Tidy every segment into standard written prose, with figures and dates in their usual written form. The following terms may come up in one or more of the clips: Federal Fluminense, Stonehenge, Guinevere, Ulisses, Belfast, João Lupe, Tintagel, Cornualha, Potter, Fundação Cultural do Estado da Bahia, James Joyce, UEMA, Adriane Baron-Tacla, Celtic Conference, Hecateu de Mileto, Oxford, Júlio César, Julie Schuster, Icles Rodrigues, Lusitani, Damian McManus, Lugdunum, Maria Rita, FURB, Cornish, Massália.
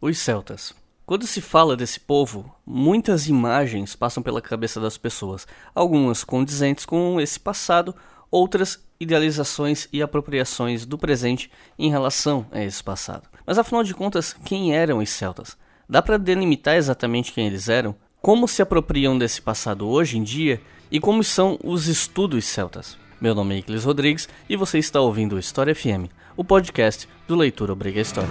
Os celtas. Quando se fala desse povo, muitas imagens passam pela cabeça das pessoas, algumas condizentes com esse passado, outras idealizações e apropriações do presente em relação a esse passado. Mas afinal de contas, quem eram os celtas? Dá para delimitar exatamente quem eles eram? Como se apropriam desse passado hoje em dia? E como são os estudos celtas? Meu nome é Icles Rodrigues e você está ouvindo o História FM, o podcast do Leitura Obriga a História.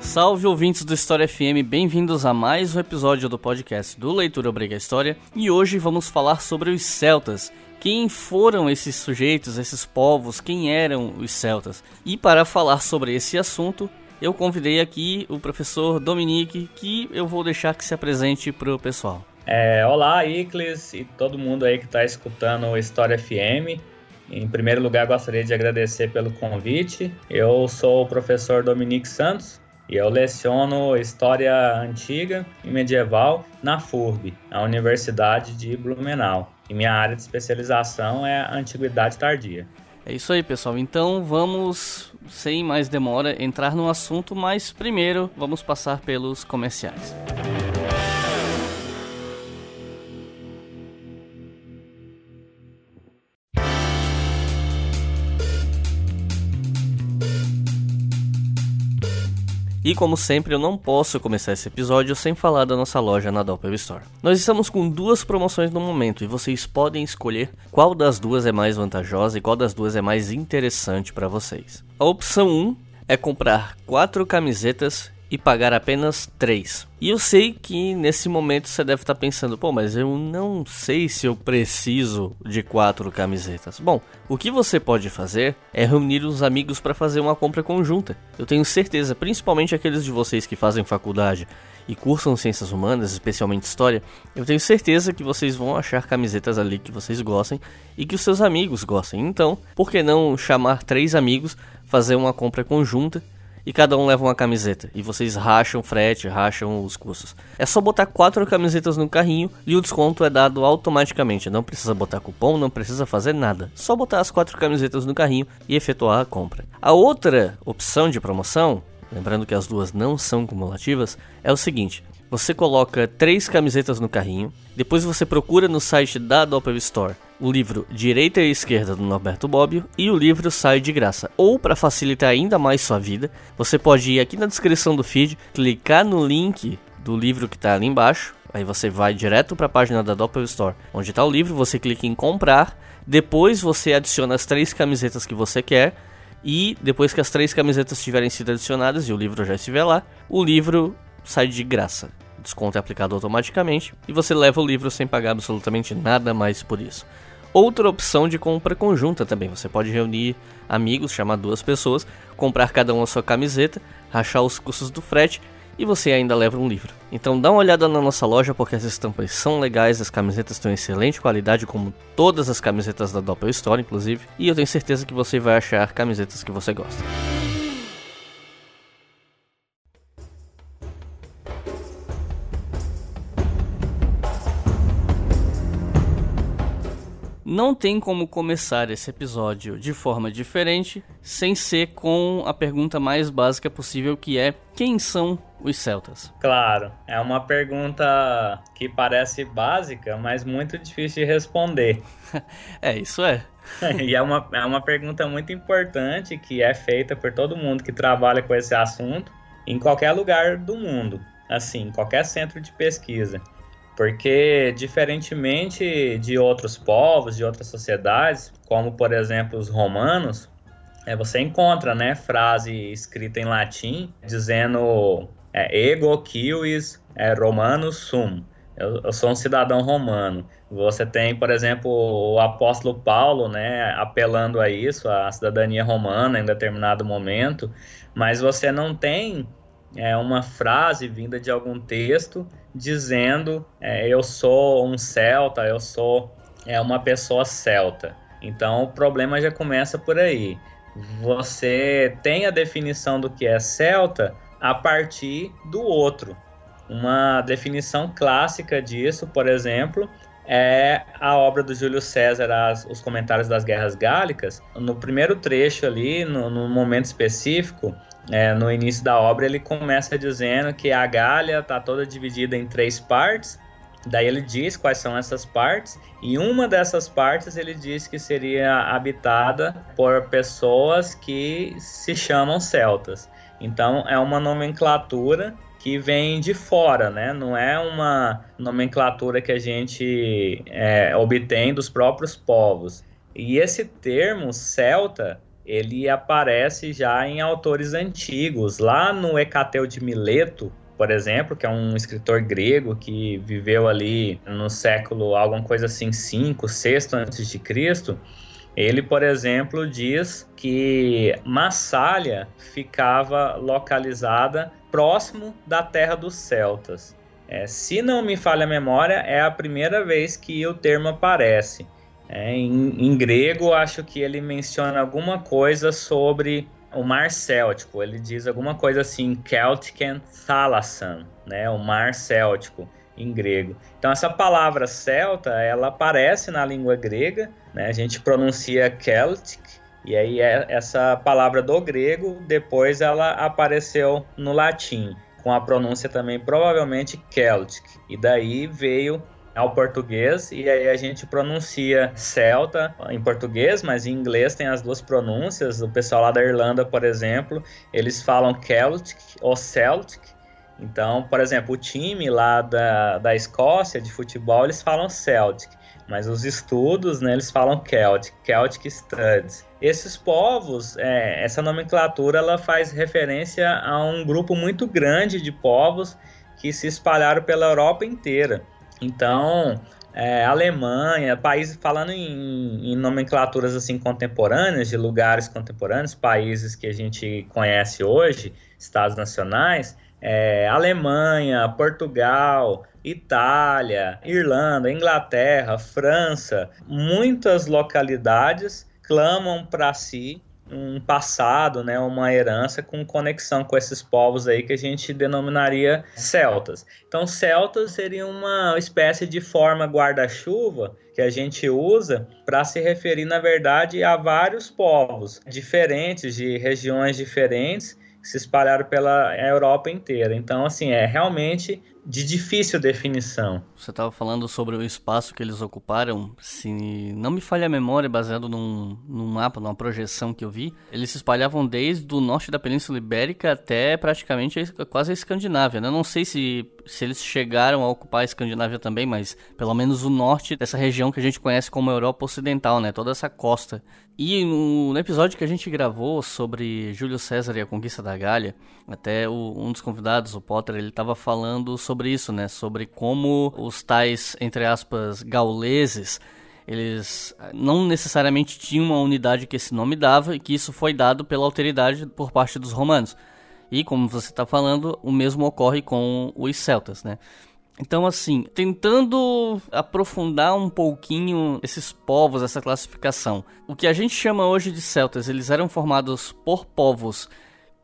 Salve ouvintes do História FM, bem-vindos a mais um episódio do podcast do Leitura Obriga a História. E hoje vamos falar sobre os celtas. Quem foram esses sujeitos, esses povos, quem eram os celtas? E para falar sobre esse assunto, eu convidei aqui o professor Dominique, que eu vou deixar que se apresente para o pessoal. Olá, Icles e todo mundo aí que está escutando o História FM. Em primeiro lugar, gostaria de agradecer pelo convite. Eu sou o professor Dominique Santos. E eu leciono História Antiga e Medieval na FURB, a Universidade de Blumenau. E minha área de especialização é a Antiguidade Tardia. É isso aí, pessoal. Então vamos, sem mais demora, entrar no assunto, mas primeiro vamos passar pelos comerciais. E como sempre, eu não posso começar esse episódio sem falar da nossa loja na Doppel Store. Nós estamos com duas promoções no momento e vocês podem escolher qual das duas é mais vantajosa e qual das duas é mais interessante para vocês. A opção 1 é comprar 4 camisetas e pagar apenas 3. E eu sei que nesse momento você deve estar pensando, pô, mas eu não sei se eu preciso de 4 camisetas. Bom, o que você pode fazer é reunir os amigos para fazer uma compra conjunta. Eu tenho certeza, principalmente aqueles de vocês que fazem faculdade e cursam ciências humanas, especialmente história, eu tenho certeza que vocês vão achar camisetas ali que vocês gostem e que os seus amigos gostem. Então, por que não chamar 3 amigos, fazer uma compra conjunta? E cada um leva uma camiseta. E vocês racham frete, racham os custos. É só botar 4 camisetas no carrinho e o desconto é dado automaticamente. Não precisa botar cupom, não precisa fazer nada. Só botar as 4 camisetas no carrinho e efetuar a compra. A outra opção de promoção, lembrando que as duas não são cumulativas, é o seguinte. Você coloca 3 camisetas no carrinho. Depois você procura no site da Doppel Store o livro Direita e Esquerda do Norberto Bobbio e o livro sai de graça. Ou, para facilitar ainda mais sua vida, você pode ir aqui na descrição do feed, clicar no link do livro que está ali embaixo, aí você vai direto para a página da Doppel Store, onde está o livro, você clica em comprar, depois você adiciona as 3 camisetas que você quer, e depois que as 3 camisetas tiverem sido adicionadas e o livro já estiver lá, o livro sai de graça. Desconto é aplicado automaticamente e você leva o livro sem pagar absolutamente nada mais por isso. Outra opção de compra conjunta também, você pode reunir amigos, chamar 2 pessoas, comprar cada um a sua camiseta, rachar os custos do frete e você ainda leva um livro. Então dá uma olhada na nossa loja porque as estampas são legais, as camisetas têm excelente qualidade como todas as camisetas da Doppel Store inclusive, e eu tenho certeza que você vai achar camisetas que você gosta. Não tem como começar esse episódio de forma diferente sem ser com a pergunta mais básica possível, que é: quem são os celtas? Claro, é uma pergunta que parece básica, mas muito difícil de responder. Isso é. E é uma pergunta muito importante que é feita por todo mundo que trabalha com esse assunto em qualquer lugar do mundo, assim, em qualquer centro de pesquisa. Porque, diferentemente de outros povos, de outras sociedades, como, por exemplo, os romanos, você encontra, né, frase escrita em latim, dizendo ego civis romanus sum, eu sou um cidadão romano. Você tem, por exemplo, o apóstolo Paulo, né, apelando a isso, a cidadania romana em determinado momento, mas você não tem uma frase vinda de algum texto dizendo eu sou um celta, eu sou uma pessoa celta. Então o problema já começa por aí. Você tem a definição do que é celta a partir do outro. Uma definição clássica disso, por exemplo, é a obra do Júlio César, Os Comentários das Guerras Gálicas. No primeiro trecho ali, no momento específico, no início da obra, ele começa dizendo que a Gália está toda dividida em 3 partes. Daí ele diz quais são essas partes, e uma dessas partes ele diz que seria habitada por pessoas que se chamam celtas. Então é uma nomenclatura que vem de fora, né? Não é uma nomenclatura que a gente obtém dos próprios povos. E esse termo celta, ele aparece já em autores antigos, lá no Hecateu de Mileto, por exemplo, que é um escritor grego que viveu ali no século, alguma coisa assim, 5, 6 antes de Cristo. Ele, por exemplo, diz que Massália ficava localizada próximo da terra dos celtas. Se não me falha a memória, é a primeira vez que o termo aparece. Em grego, acho que ele menciona alguma coisa sobre o mar céltico. Ele diz alguma coisa assim, Celticen Thalassan, né? O mar céltico em grego. Então essa palavra celta, ela aparece na língua grega, né? A gente pronuncia Celtic, e aí essa palavra do grego, depois ela apareceu no latim, com a pronúncia também provavelmente Celtic, e daí veio ao português, e aí a gente pronuncia celta em português, mas em inglês tem as duas pronúncias. O pessoal lá da Irlanda, por exemplo, eles falam Celtic ou Celtic. Então, por exemplo, o time lá da Escócia de futebol, eles falam Celtic, mas os estudos, né, eles falam Celtic, Celtic Studies. Esses povos, essa nomenclatura, ela faz referência a um grupo muito grande de povos que se espalharam pela Europa inteira. Então, Alemanha, países falando em nomenclaturas assim contemporâneas, de lugares contemporâneos, países que a gente conhece hoje, estados nacionais, Alemanha, Portugal, Itália, Irlanda, Inglaterra, França, muitas localidades clamam para si um passado, né, uma herança com conexão com esses povos aí que a gente denominaria celtas. Então, celtas seria uma espécie de forma guarda-chuva que a gente usa para se referir, na verdade, a vários povos diferentes, de regiões diferentes, que se espalharam pela Europa inteira. Então, assim, é realmente de difícil definição. Você estava falando sobre o espaço que eles ocuparam. Se não me falha a memória, baseado num mapa, numa projeção que eu vi, eles se espalhavam desde o norte da Península Ibérica até praticamente quase a Escandinávia, né? Não sei se eles chegaram a ocupar a Escandinávia também, mas pelo menos o norte dessa região que a gente conhece como Europa Ocidental, né? Toda essa costa. E no episódio que a gente gravou sobre Júlio César e a Conquista da Gália, até um dos convidados, o Potter, ele estava falando sobre isso, né? Sobre como os tais, entre aspas, gauleses, eles não necessariamente tinham uma unidade que esse nome dava, e que isso foi dado pela alteridade por parte dos romanos. E, como você está falando, o mesmo ocorre com os celtas, né? Então, assim, tentando aprofundar um pouquinho esses povos, essa classificação. O que a gente chama hoje de celtas, eles eram formados por povos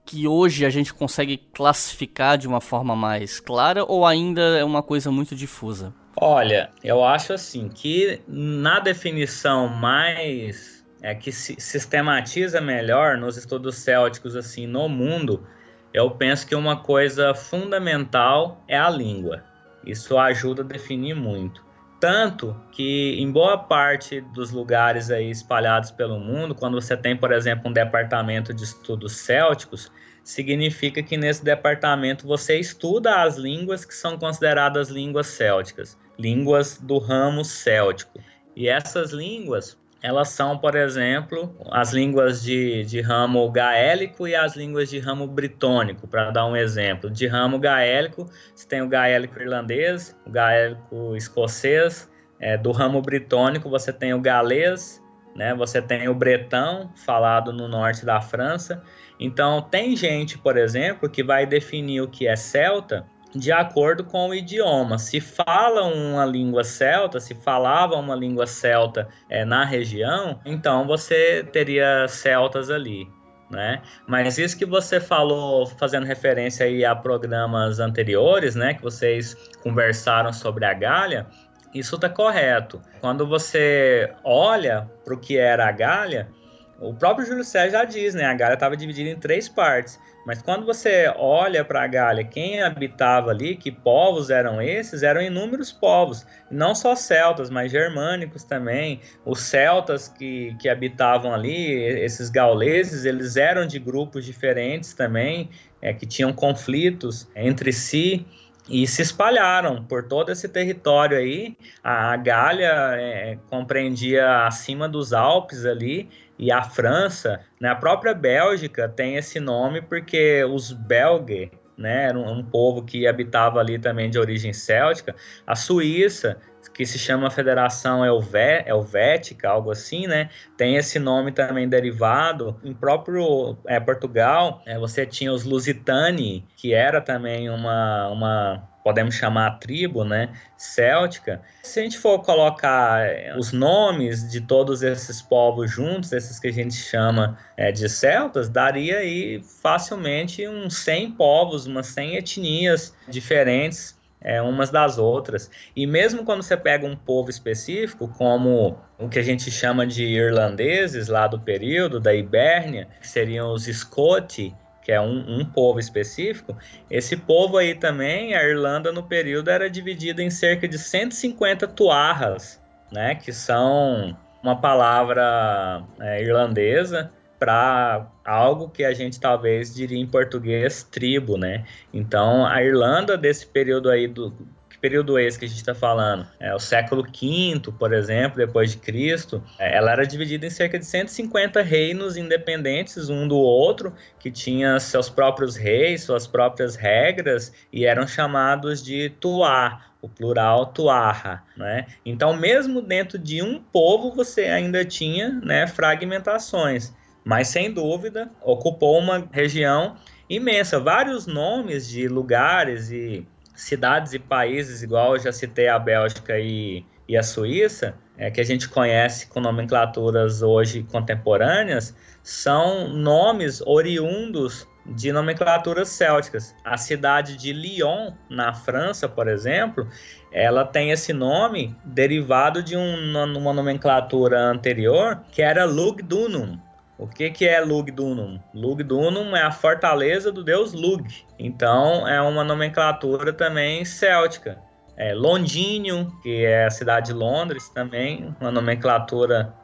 que hoje a gente consegue classificar de uma forma mais clara, ou ainda é uma coisa muito difusa? Olha, eu acho assim que na definição mais que se sistematiza melhor nos estudos célticos assim no mundo, eu penso que uma coisa fundamental é a língua. Isso ajuda a definir muito. Tanto que em boa parte dos lugares aí espalhados pelo mundo, quando você tem, por exemplo, um departamento de estudos célticos, significa que nesse departamento você estuda as línguas que são consideradas línguas célticas, línguas do ramo céltico. E essas línguas, elas são, por exemplo, as línguas de ramo gaélico e as línguas de ramo britônico, para dar um exemplo. De ramo gaélico, você tem o gaélico irlandês, o gaélico escocês. Do ramo britônico, você tem o galês, né? Você tem o bretão, falado no norte da França. Então, tem gente, por exemplo, que vai definir o que é celta de acordo com o idioma. Se fala uma língua celta, se falava uma língua celta na região, então você teria celtas ali, né? Mas isso que você falou, fazendo referência aí a programas anteriores, né, que vocês conversaram sobre a Gália, isso está correto. Quando você olha para o que era a Gália, o próprio Júlio César já diz, né? A Gália estava dividida em três partes. Mas quando você olha para a Gália, quem habitava ali, que povos eram esses, eram inúmeros povos. Não só celtas, mas germânicos também. Os celtas que habitavam ali, esses gauleses, eles eram de grupos diferentes também, que tinham conflitos entre si. E se espalharam por todo esse território aí. A Gália compreendia acima dos Alpes ali, e a França, né? A própria Bélgica tem esse nome porque os belgas, né, eram um povo que habitava ali também de origem céltica. A Suíça, que se chama Federação Helvética, algo assim, né? Tem esse nome também derivado. Em próprio Portugal, você tinha os Lusitani, que era também uma podemos chamar a tribo, né, céltica. Se a gente for colocar os nomes de todos esses povos juntos, esses que a gente chama de celtas, daria aí facilmente uns 100 povos, umas 100 etnias diferentes, umas das outras. E mesmo quando você pega um povo específico, como o que a gente chama de irlandeses, lá do período da Ibérnia, que seriam os Scots, que é um povo específico, esse povo aí também, a Irlanda no período era dividida em cerca de 150 tuarras, né, que são uma palavra irlandesa para algo que a gente talvez diria em português tribo, né? Então, a Irlanda desse período aí, que período é esse que a gente está falando? O século V, por exemplo, depois de Cristo, ela era dividida em cerca de 150 reinos independentes um do outro, que tinha seus próprios reis, suas próprias regras, e eram chamados de tuá, o plural tuarra, né? Então, mesmo dentro de um povo, você ainda tinha, né, fragmentações. Mas, sem dúvida, ocupou uma região imensa. Vários nomes de lugares e cidades e países, igual eu já citei a Bélgica e a Suíça, que a gente conhece com nomenclaturas hoje contemporâneas, são nomes oriundos de nomenclaturas célticas. A cidade de Lyon, na França, por exemplo, ela tem esse nome derivado de uma nomenclatura anterior, que era Lugdunum. O que é Lugdunum? Lugdunum é a fortaleza do deus Lug. Então, é uma nomenclatura também céltica. Londínio, que é a cidade de Londres também, uma nomenclatura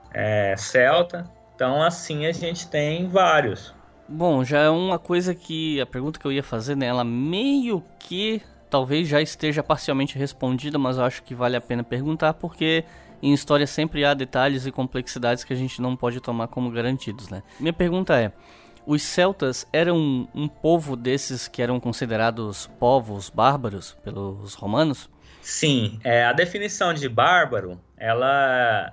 celta. Então, assim, a gente tem vários. Bom, já é uma coisa que a pergunta que eu ia fazer, né, ela meio que talvez já esteja parcialmente respondida, mas eu acho que vale a pena perguntar, porque em história sempre há detalhes e complexidades que a gente não pode tomar como garantidos, né? Minha pergunta é, os celtas eram um povo desses que eram considerados povos bárbaros pelos romanos? Sim, a definição de bárbaro, ela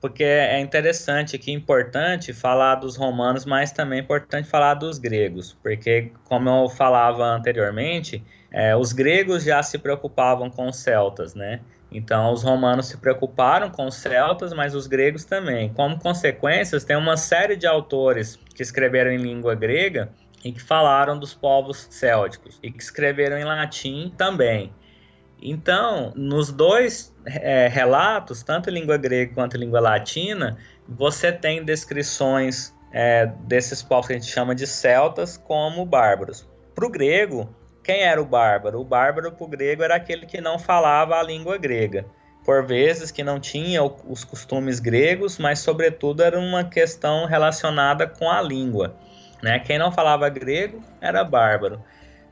porque é interessante aqui, importante falar dos romanos, mas também é importante falar dos gregos, porque, como eu falava anteriormente, os gregos já se preocupavam com os celtas, né? Então, os romanos se preocuparam com os celtas, mas os gregos também. Como consequências, tem uma série de autores que escreveram em língua grega e que falaram dos povos célticos, e que escreveram em latim também. Então, nos dois relatos, tanto em língua grega quanto em língua latina, você tem descrições desses povos que a gente chama de celtas como bárbaros. Para o grego, quem era o bárbaro? O bárbaro para o grego era aquele que não falava a língua grega. Por vezes que não tinha os costumes gregos, mas sobretudo era uma questão relacionada com a língua, né? Quem não falava grego era bárbaro.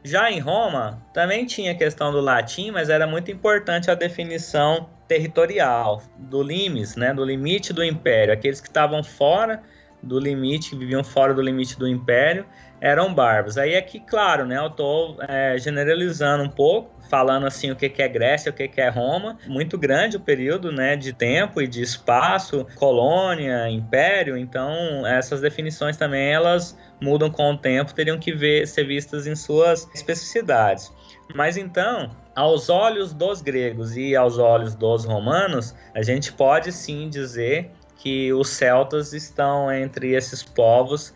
Já em Roma, também tinha a questão do latim, mas era muito importante a definição territorial, do limes, né? Do limite do império. Aqueles que estavam fora do limite, que viviam fora do limite do império, eram bárbaros. aí é que, claro, né, eu estou generalizando um pouco, falando assim o que é Grécia, o que é Roma. Muito grande o período, né, de tempo e de espaço, colônia, império. Então, essas definições também, elas mudam com o tempo, teriam que ser vistas em suas especificidades. Mas então, aos olhos dos gregos e aos olhos dos romanos, a gente pode sim dizer que os celtas estão entre esses povos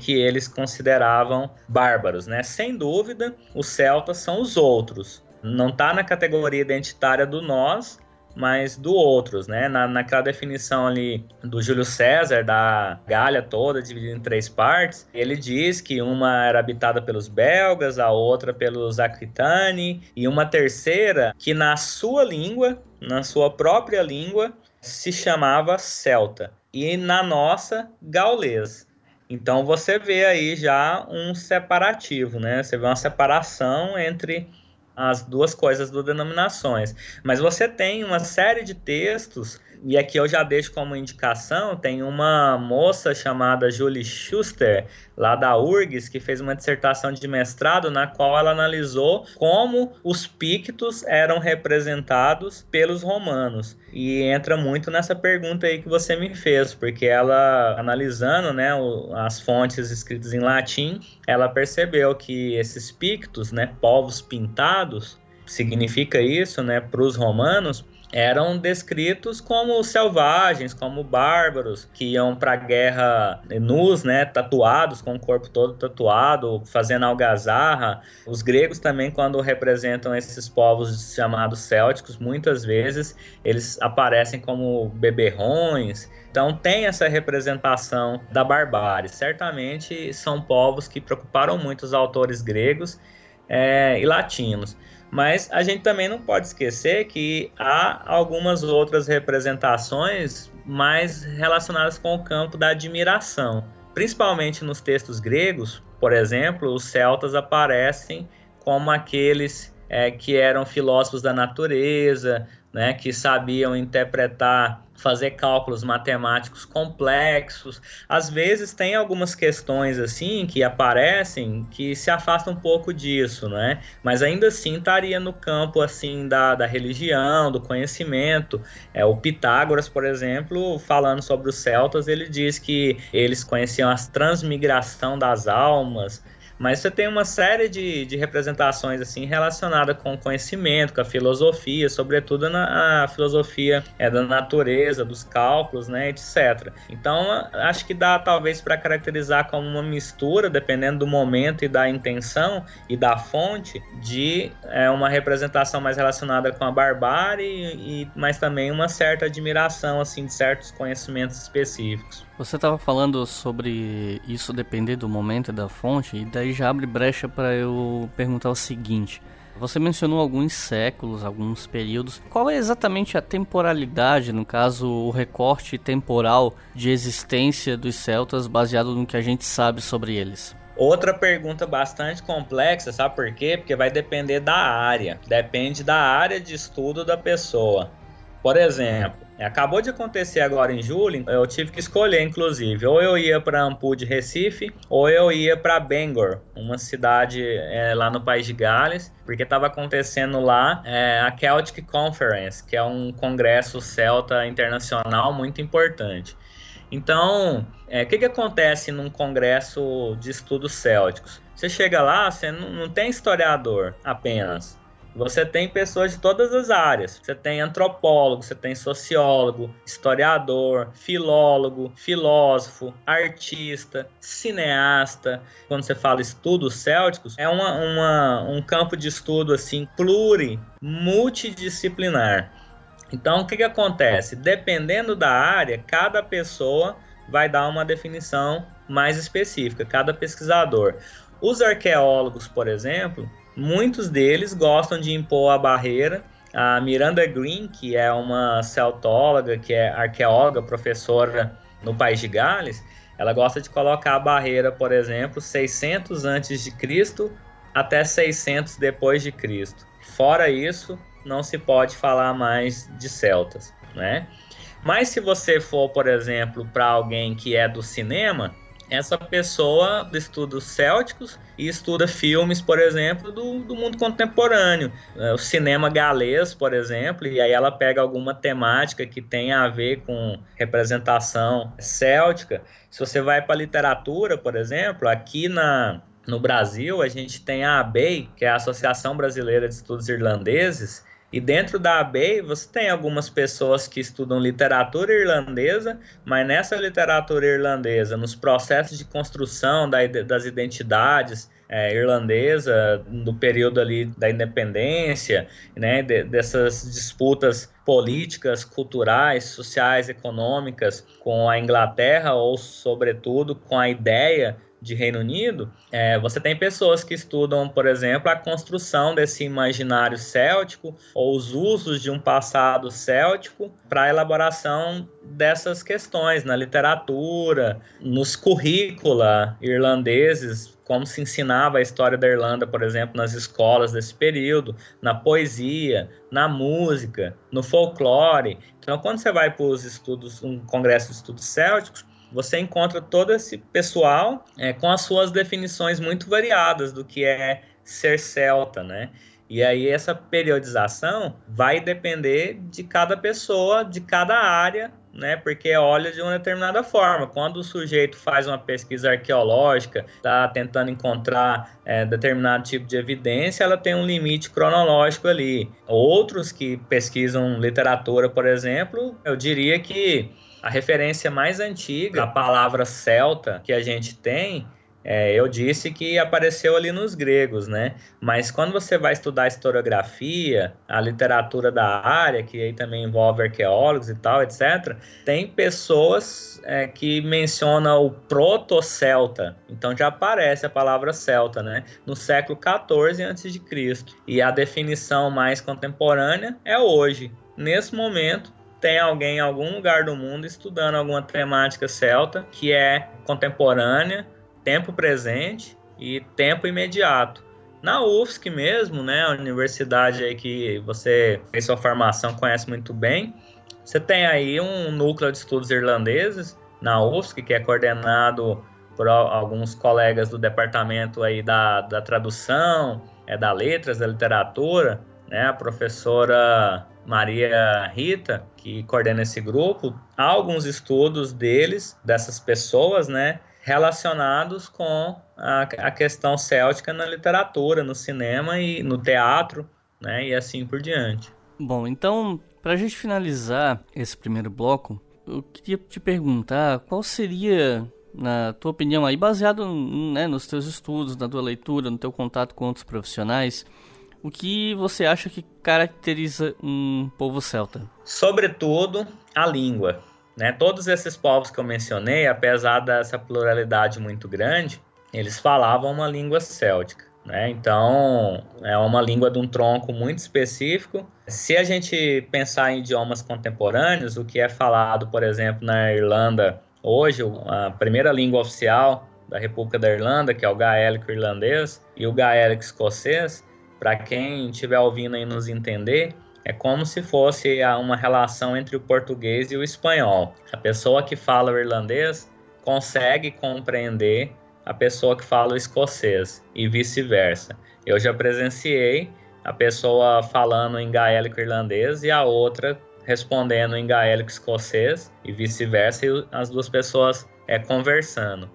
que eles consideravam bárbaros, né? Sem dúvida, os celtas são os outros. Não está na categoria identitária do nós, mas do outros, né? Naquela definição ali do Júlio César, da Galha toda, dividida em três partes, ele diz que uma era habitada pelos belgas, a outra pelos aquitani, e uma terceira que na sua própria língua, se chamava celta, e na nossa, gaulês. Então você vê aí já um separativo, né? Você vê uma separação entre as duas coisas, duas denominações. Mas você tem uma série de textos, e aqui eu já deixo como indicação, tem uma moça chamada Julie Schuster, lá da URGS, que fez uma dissertação de mestrado na qual ela analisou como os pictos eram representados pelos romanos. E entra muito nessa pergunta aí que você me fez, porque ela, analisando, né, as fontes escritas em latim, ela percebeu que esses pictos, né, povos pintados, significa isso, né, para os romanos, eram descritos como selvagens, como bárbaros, que iam para a guerra nus, né, tatuados, com o corpo todo tatuado, fazendo algazarra. Os gregos também, quando representam esses povos chamados célticos, muitas vezes eles aparecem como beberrões. Então tem essa representação da barbárie. Certamente são povos que preocuparam muito os autores gregos e latinos. Mas a gente também não pode esquecer que há algumas outras representações mais relacionadas com o campo da admiração. Principalmente nos textos gregos, por exemplo, os celtas aparecem como aqueles que eram filósofos da natureza, né, que sabiam interpretar, fazer cálculos matemáticos complexos. Às vezes tem algumas questões assim que aparecem que se afastam um pouco disso, né? Mas ainda assim estaria no campo assim da religião, do conhecimento. O Pitágoras, por exemplo, falando sobre os celtas, ele diz que eles conheciam a transmigração das almas. Mas você tem uma série de representações assim, relacionadas com o conhecimento, com a filosofia, sobretudo a filosofia da natureza, dos cálculos, né, etc. Então, acho que dá talvez para caracterizar como uma mistura, dependendo do momento e da intenção e da fonte, de uma representação mais relacionada com a barbárie, mas também uma certa admiração assim, de certos conhecimentos específicos. Você estava falando sobre isso depender do momento e da fonte, e daí já abre brecha para eu perguntar o seguinte. Você mencionou alguns séculos, alguns períodos. Qual é exatamente a temporalidade, no caso, o recorte temporal de existência dos celtas baseado no que a gente sabe sobre eles? Outra pergunta bastante complexa, sabe por quê? Porque vai depender da área, depende da área de estudo da pessoa. Por exemplo, acabou de acontecer agora em julho, eu tive que escolher, inclusive, ou eu ia para Ampu de Recife, ou eu ia para Bangor, uma cidade lá no País de Gales, porque estava acontecendo lá a Celtic Conference, que é um congresso celta internacional muito importante. Então, o que acontece num congresso de estudos célticos? Você chega lá, você não tem historiador apenas. Você tem pessoas de todas as áreas. Você tem antropólogo, você tem sociólogo, historiador, filólogo, filósofo, artista, cineasta. Quando você fala estudos célticos, é um campo de estudo assim, multidisciplinar. Então, o que acontece? Dependendo da área, cada pessoa vai dar uma definição mais específica, cada pesquisador. Os arqueólogos, por exemplo, muitos deles gostam de impor a barreira. A Miranda Green, que é uma celtóloga, que é arqueóloga, professora no País de Gales, ela gosta de colocar a barreira, por exemplo, 600 a.C. até 600 depois de Cristo. Fora isso, não se pode falar mais de celtas, né? Mas se você for, por exemplo, para alguém que é do cinema, essa pessoa estuda os célticos e estuda filmes, por exemplo, do mundo contemporâneo. O cinema galês, por exemplo, e aí ela pega alguma temática que tem a ver com representação céltica. Se você vai para a literatura, por exemplo, aqui na No Brasil, a gente tem a ABEI, que é a Associação Brasileira de Estudos Irlandeses, e dentro da ABEI você tem algumas pessoas que estudam literatura irlandesa, mas nessa literatura irlandesa, nos processos de construção das identidades irlandesa, do período ali da independência, né, dessas disputas políticas, culturais, sociais, econômicas com a Inglaterra ou, sobretudo, com a ideia de Reino Unido, você tem pessoas que estudam, por exemplo, a construção desse imaginário céltico ou os usos de um passado céltico para a elaboração dessas questões na literatura, nos currícula irlandeses, como se ensinava a história da Irlanda, por exemplo, nas escolas desse período, na poesia, na música, no folclore. Então, quando você vai para os estudos, um congresso de estudos célticos, você encontra todo esse pessoal com as suas definições muito variadas do que é ser celta, né? E aí essa periodização vai depender de cada pessoa, de cada área, né? Porque olha de uma determinada forma. Quando o sujeito faz uma pesquisa arqueológica, está tentando encontrar determinado tipo de evidência, ela tem um limite cronológico ali. Outros que pesquisam literatura, por exemplo, eu diria que a referência mais antiga, a palavra celta que a gente tem, eu disse que apareceu ali nos gregos, né? Mas quando você vai estudar a historiografia, a literatura da área, que aí também envolve arqueólogos e tal, etc., tem pessoas que mencionam o proto-celta. Então já aparece a palavra celta, né? No século XIV a.C. E a definição mais contemporânea é hoje. Nesse momento, tem alguém em algum lugar do mundo estudando alguma temática celta que é contemporânea, tempo presente e tempo imediato. Na UFSC mesmo, né, a universidade aí que você fez sua formação, conhece muito bem, você tem aí um núcleo de estudos irlandeses na UFSC, que é coordenado por alguns colegas do departamento aí da tradução, da letras, da literatura, né, a professora Maria Rita, que coordena esse grupo. Há alguns estudos deles, dessas pessoas, né, relacionados com a questão céltica na literatura, no cinema e no teatro, né, e assim por diante. Bom, então, para a gente finalizar esse primeiro bloco, eu queria te perguntar qual seria, na tua opinião, aí baseado, né, nos teus estudos, na tua leitura, no teu contato com outros profissionais, o que você acha que caracteriza um povo celta? Sobretudo, a língua, né? Todos esses povos que eu mencionei, apesar dessa pluralidade muito grande, eles falavam uma língua céltica, né? Então, é uma língua de um tronco muito específico. Se a gente pensar em idiomas contemporâneos, o que é falado, por exemplo, na Irlanda hoje, a primeira língua oficial da República da Irlanda, que é o gaélico irlandês e o gaélico escocês, para quem estiver ouvindo e nos entender, é como se fosse uma relação entre o português e o espanhol. A pessoa que fala o irlandês consegue compreender a pessoa que fala o escocês e vice-versa. Eu já presenciei a pessoa falando em gaélico irlandês e a outra respondendo em gaélico escocês e vice-versa, e as duas pessoas conversando.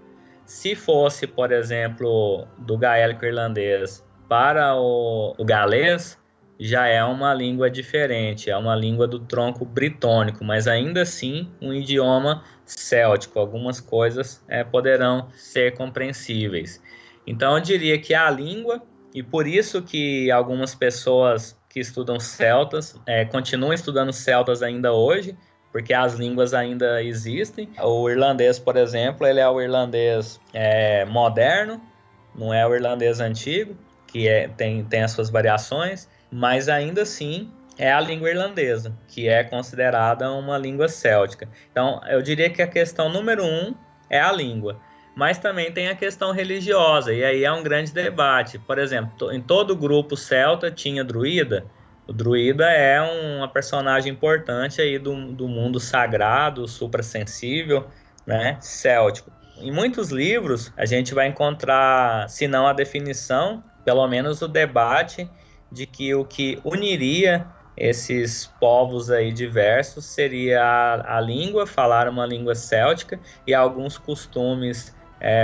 Se fosse, por exemplo, do gaélico irlandês para o galês, já é uma língua diferente, é uma língua do tronco britônico, mas ainda assim um idioma céltico. Algumas coisas poderão ser compreensíveis. Então eu diria que a língua, e por isso que algumas pessoas que estudam celtas, continuam estudando celtas ainda hoje, porque as línguas ainda existem. O irlandês, por exemplo, ele é o irlandês moderno, não é o irlandês antigo, que tem as suas variações, mas ainda assim é a língua irlandesa, que é considerada uma língua céltica. Então, eu diria que a questão número 1 é a língua, mas também tem a questão religiosa, e aí é um grande debate. Por exemplo, em todo grupo celta tinha druida. O druida é uma personagem importante aí do mundo sagrado, suprassensível, né, céltico. Em muitos livros, a gente vai encontrar, se não a definição, pelo menos o debate de que o que uniria esses povos aí diversos seria a língua, falar uma língua céltica, e alguns costumes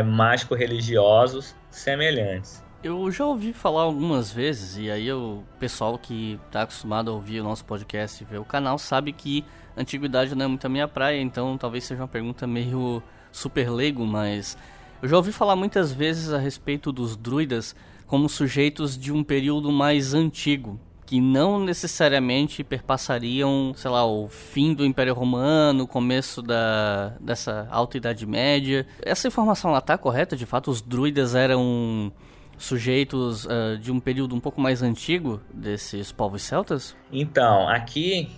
mágico-religiosos semelhantes. Eu já ouvi falar algumas vezes, e aí o pessoal que está acostumado a ouvir o nosso podcast e ver o canal sabe que antiguidade não é muito a minha praia, então talvez seja uma pergunta meio super leigo, mas eu já ouvi falar muitas vezes a respeito dos druidas como sujeitos de um período mais antigo, que não necessariamente perpassariam, sei lá, o fim do Império Romano, o começo dessa Alta Idade Média. Essa informação lá está correta? De fato, os druidas eram sujeitos de um período um pouco mais antigo desses povos celtas? Então, aqui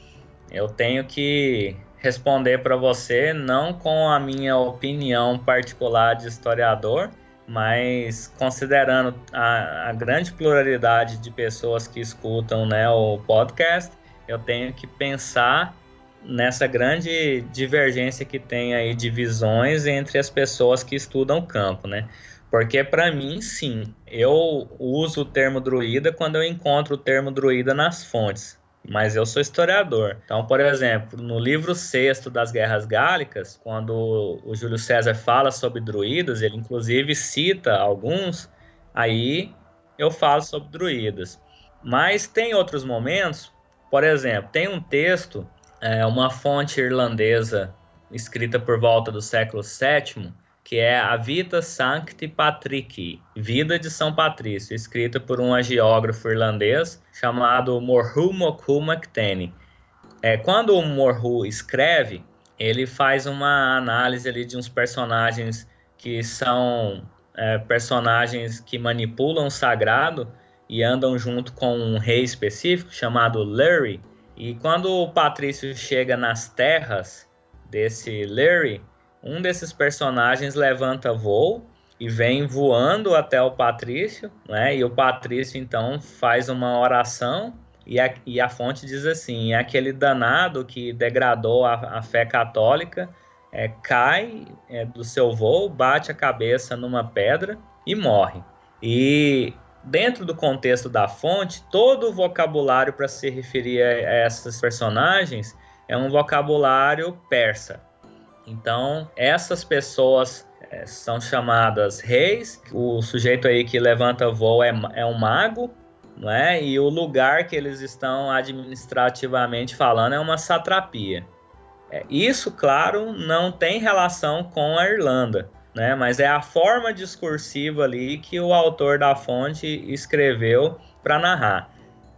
eu tenho que responder para você não com a minha opinião particular de historiador, mas considerando a grande pluralidade de pessoas que escutam, né, o podcast, eu tenho que pensar nessa grande divergência que tem aí de visões entre as pessoas que estudam o campo, né? Porque para mim, sim, eu uso o termo druida quando eu encontro o termo druida nas fontes, mas eu sou historiador. Então, por exemplo, no livro 6º das Guerras Gálicas, quando o Júlio César fala sobre druidas, ele inclusive cita alguns, aí eu falo sobre druidas. Mas tem outros momentos, por exemplo, tem um texto, uma fonte irlandesa escrita por volta do século VII, que é a Vita Sancti Patricii, Vida de São Patrício, escrita por um hagiógrafo irlandês chamado Morhu Mokhu Macteni. Quando o Morhu escreve, ele faz uma análise ali de uns personagens que são personagens que manipulam o sagrado e andam junto com um rei específico chamado Lurie. E quando o Patrício chega nas terras desse Lurie, um desses personagens levanta voo e vem voando até o Patrício, né? E o Patrício, então, faz uma oração e a fonte diz assim: aquele danado que degradou a fé católica cai do seu voo, bate a cabeça numa pedra e morre. E dentro do contexto da fonte, todo o vocabulário para se referir a esses personagens é um vocabulário persa. Então, essas pessoas são chamadas reis. O sujeito aí que levanta voo é um mago, né? E o lugar que eles estão administrativamente falando é uma satrapia. Isso, claro, não tem relação com a Irlanda, né? Mas é a forma discursiva ali que o autor da fonte escreveu para narrar.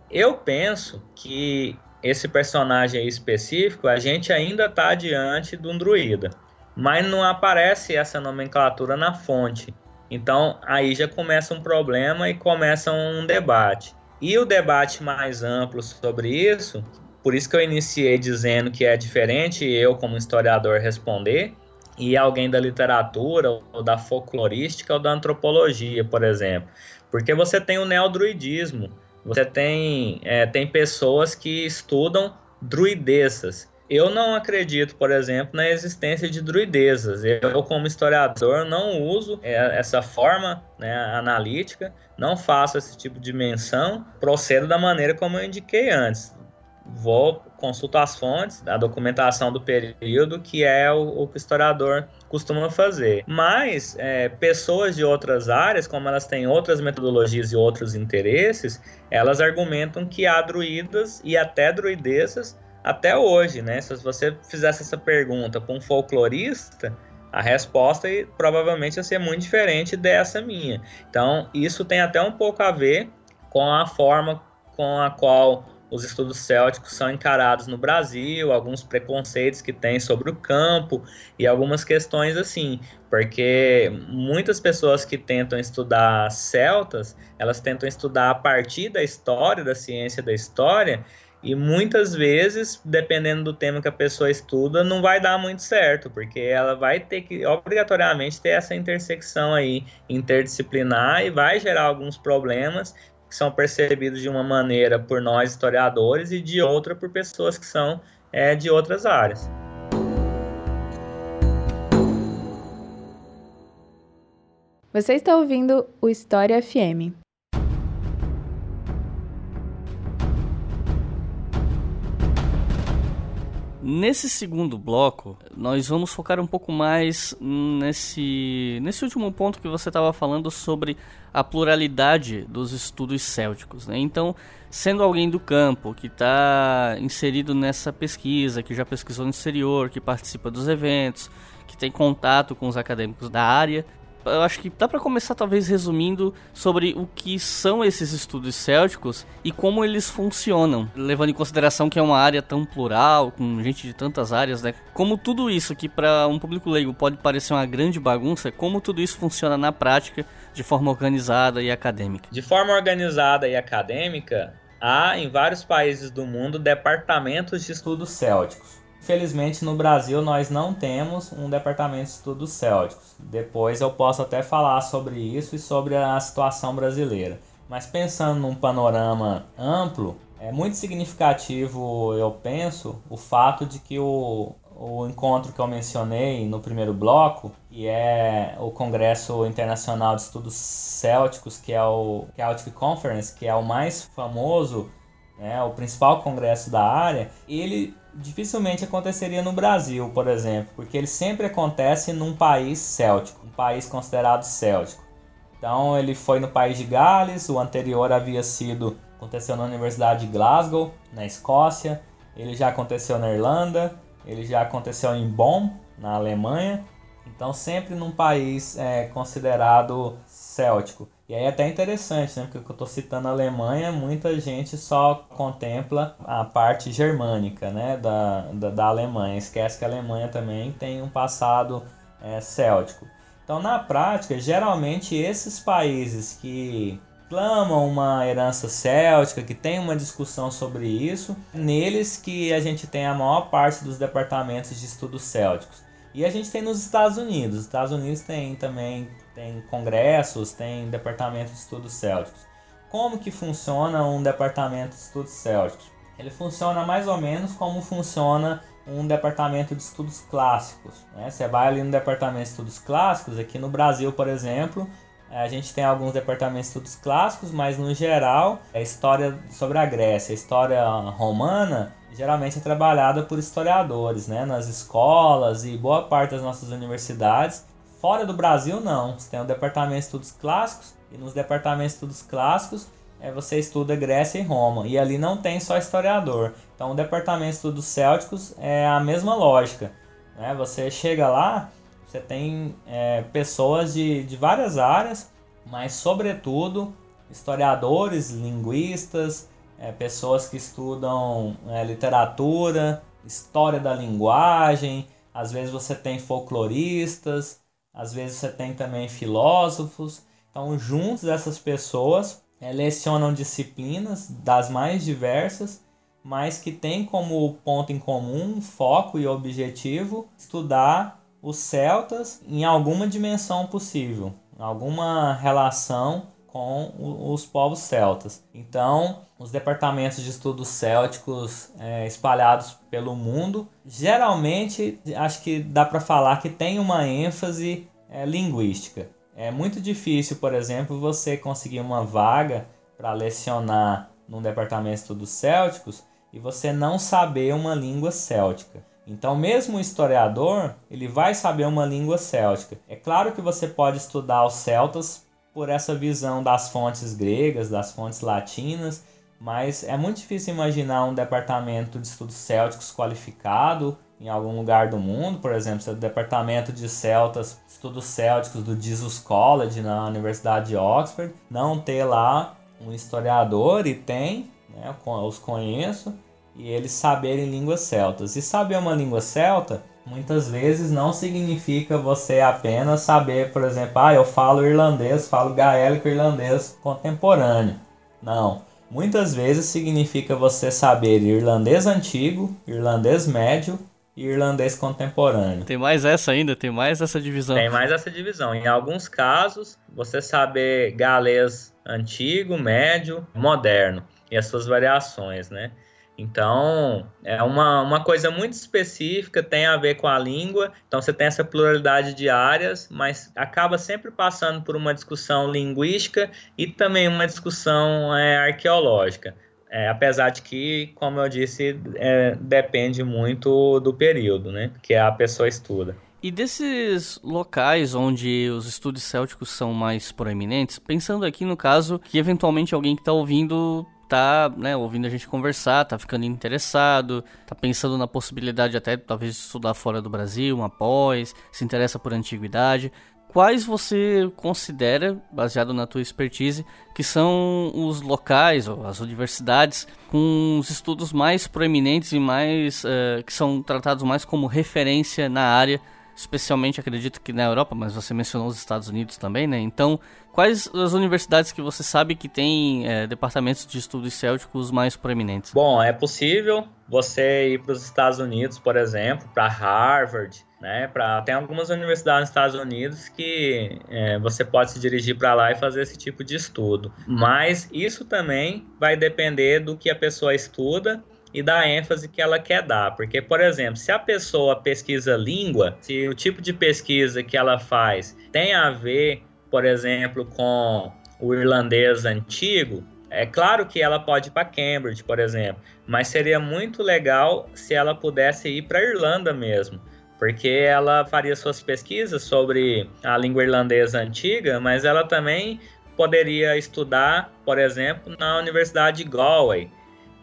Eu penso que esse personagem específico, a gente ainda está diante de um druida, mas não aparece essa nomenclatura na fonte. Então, aí já começa um problema e começa um debate. E o debate mais amplo sobre isso, por isso que eu iniciei dizendo que é diferente eu, como historiador, responder, e alguém da literatura, ou da folclorística, ou da antropologia, por exemplo. Porque você tem o neodruidismo, você tem pessoas que estudam druidezas. Eu não acredito, por exemplo, na existência de druidezas. Eu, como historiador, não uso essa forma, né, analítica, não faço esse tipo de menção, procedo da maneira como eu indiquei antes. Consulto as fontes, a documentação do período, que é o que o historiador costuma fazer. Mas pessoas de outras áreas, como elas têm outras metodologias e outros interesses, elas argumentam que há druidas e até druidezas até hoje, né? Se você fizesse essa pergunta para um folclorista, a resposta provavelmente ia ser muito diferente dessa minha. Então, isso tem até um pouco a ver com a forma com a qual os estudos célticos são encarados no Brasil, alguns preconceitos que tem sobre o campo e algumas questões assim, porque muitas pessoas que tentam estudar celtas, elas tentam estudar a partir da história, da ciência da história, e muitas vezes, dependendo do tema que a pessoa estuda, não vai dar muito certo, porque ela vai ter que, obrigatoriamente, ter essa intersecção aí interdisciplinar e vai gerar alguns problemas que são percebidos de uma maneira por nós historiadores e de outra por pessoas que são de outras áreas. Você está ouvindo o História FM. Nesse segundo bloco, nós vamos focar um pouco mais nesse último ponto que você estava falando sobre a pluralidade dos estudos célticos, né? Então, sendo alguém do campo que está inserido nessa pesquisa, que já pesquisou no exterior, que participa dos eventos, que tem contato com os acadêmicos da área, eu acho que dá para começar talvez resumindo sobre o que são esses estudos célticos e como eles funcionam, levando em consideração que é uma área tão plural, com gente de tantas áreas, né? Como tudo isso, que para um público leigo pode parecer uma grande bagunça, como tudo isso funciona na prática de forma organizada e acadêmica. De forma organizada e acadêmica, há em vários países do mundo departamentos de estudos célticos. Infelizmente, no Brasil, nós não temos um departamento de estudos célticos. Depois eu posso até falar sobre isso e sobre a situação brasileira. Mas pensando num panorama amplo, é muito significativo, eu penso, o fato de que o encontro que eu mencionei no primeiro bloco, que é o Congresso Internacional de Estudos Célticos, que é o Celtic Conference, que é o mais famoso, né, o principal congresso da área, ele dificilmente aconteceria no Brasil, por exemplo, porque ele sempre acontece num país céltico, um país considerado céltico. Então ele foi no país de Gales, o anterior aconteceu na Universidade de Glasgow, na Escócia, ele já aconteceu na Irlanda, ele já aconteceu em Bonn, na Alemanha, então sempre num país considerado céltico. E aí é até interessante, né? Porque eu estou citando a Alemanha, muita gente só contempla a parte germânica, né? da Alemanha. Esquece que a Alemanha também tem um passado céltico. Então, na prática, geralmente esses países que clamam uma herança céltica, que tem uma discussão sobre isso, neles que a gente tem a maior parte dos departamentos de estudos célticos. E a gente tem nos Estados Unidos. Os Estados Unidos tem congressos, tem departamento de estudos célticos. Como que funciona um departamento de estudos célticos? Ele funciona mais ou menos como funciona um departamento de estudos clássicos, né? Você vai ali no departamento de estudos clássicos, aqui no Brasil, por exemplo, a gente tem alguns departamentos de estudos clássicos, mas no geral, a história sobre a Grécia, a história romana, geralmente é trabalhada por historiadores, né? Nas escolas e boa parte das nossas universidades. Fora do Brasil, não. Você tem o departamento de estudos clássicos, e nos departamentos de estudos clássicos você estuda Grécia e Roma. E ali não tem só historiador. Então, o departamento de estudos célticos é a mesma lógica, né? Você chega lá, você tem pessoas de várias áreas, mas, sobretudo, historiadores, linguistas, pessoas que estudam literatura, história da linguagem, às vezes você tem folcloristas, às vezes você tem também filósofos. Então, juntos essas pessoas lecionam disciplinas das mais diversas, mas que tem como ponto em comum, foco e objetivo, estudar os celtas em alguma dimensão possível, em alguma relação com os povos celtas. Então, os departamentos de estudos célticos espalhados pelo mundo, geralmente, acho que dá para falar que tem uma ênfase linguística. É muito difícil, por exemplo, você conseguir uma vaga para lecionar num departamento de estudos célticos e você não saber uma língua céltica. Então, mesmo o historiador, ele vai saber uma língua céltica. É claro que você pode estudar os celtas por essa visão das fontes gregas, das fontes latinas, mas é muito difícil imaginar um departamento de estudos célticos qualificado em algum lugar do mundo. Por exemplo, se é o departamento de estudos célticos do Jesus College, na Universidade de Oxford, não ter lá um historiador, e tem, né, eu os conheço, e eles saberem línguas celtas. E saber uma língua celta, muitas vezes não significa você apenas saber, por exemplo, eu falo irlandês, falo gaélico-irlandês contemporâneo. Não. Muitas vezes significa você saber irlandês antigo, irlandês médio e irlandês contemporâneo. Tem mais essa ainda? Tem mais essa divisão? Tem mais essa divisão. Em alguns casos, você saber galês antigo, médio, moderno e as suas variações, né? Então, é uma coisa muito específica, tem a ver com a língua. Então, você tem essa pluralidade de áreas, mas acaba sempre passando por uma discussão linguística e também uma discussão arqueológica. Apesar de que, como eu disse, depende muito do período, né, que a pessoa estuda. E desses locais onde os estudos célticos são mais proeminentes, pensando aqui no caso que eventualmente alguém que está ouvindo, ouvindo a gente conversar, está ficando interessado, está pensando na possibilidade até talvez de estudar fora do Brasil, uma pós, se interessa por antiguidade. Quais você considera, baseado na tua expertise, que são os locais ou as universidades com os estudos mais proeminentes e mais que são tratados mais como referência na área, especialmente, acredito que na Europa, mas você mencionou os Estados Unidos também, né? Então, quais as universidades que você sabe que tem departamentos de estudos célticos mais proeminentes? Bom, é possível você ir para os Estados Unidos, por exemplo, para Harvard, né? Tem algumas universidades nos Estados Unidos que você pode se dirigir para lá e fazer esse tipo de estudo. Mas isso também vai depender do que a pessoa estuda e da ênfase que ela quer dar. Porque, por exemplo, se a pessoa pesquisa língua, se o tipo de pesquisa que ela faz tem a ver, por exemplo, com o irlandês antigo, é claro que ela pode ir para Cambridge, por exemplo, mas seria muito legal se ela pudesse ir para a Irlanda mesmo, porque ela faria suas pesquisas sobre a língua irlandesa antiga, mas ela também poderia estudar, por exemplo, na Universidade de Galway.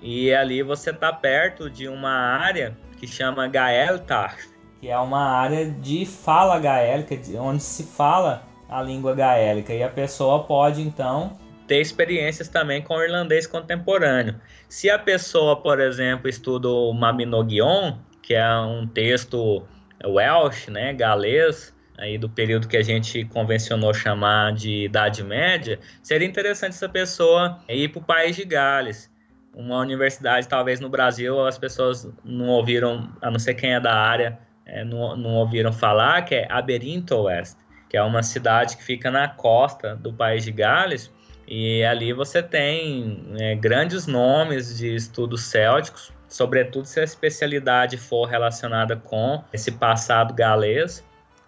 E ali você está perto de uma área que chama Gaeltacht, que é uma área de fala gaélica, onde se fala a língua gaélica. E a pessoa pode, então, ter experiências também com o irlandês contemporâneo. Se a pessoa, por exemplo, estuda o Mabinogion, que é um texto Welsh, né, galês, aí do período que a gente convencionou chamar de Idade Média, seria interessante essa pessoa ir para o País de Gales. Uma universidade, talvez no Brasil, as pessoas não ouviram, a não ser quem é da área, não ouviram falar, que é Aberystwyth, que é uma cidade que fica na costa do País de Gales, e ali você tem grandes nomes de estudos célticos, sobretudo se a especialidade for relacionada com esse passado galês,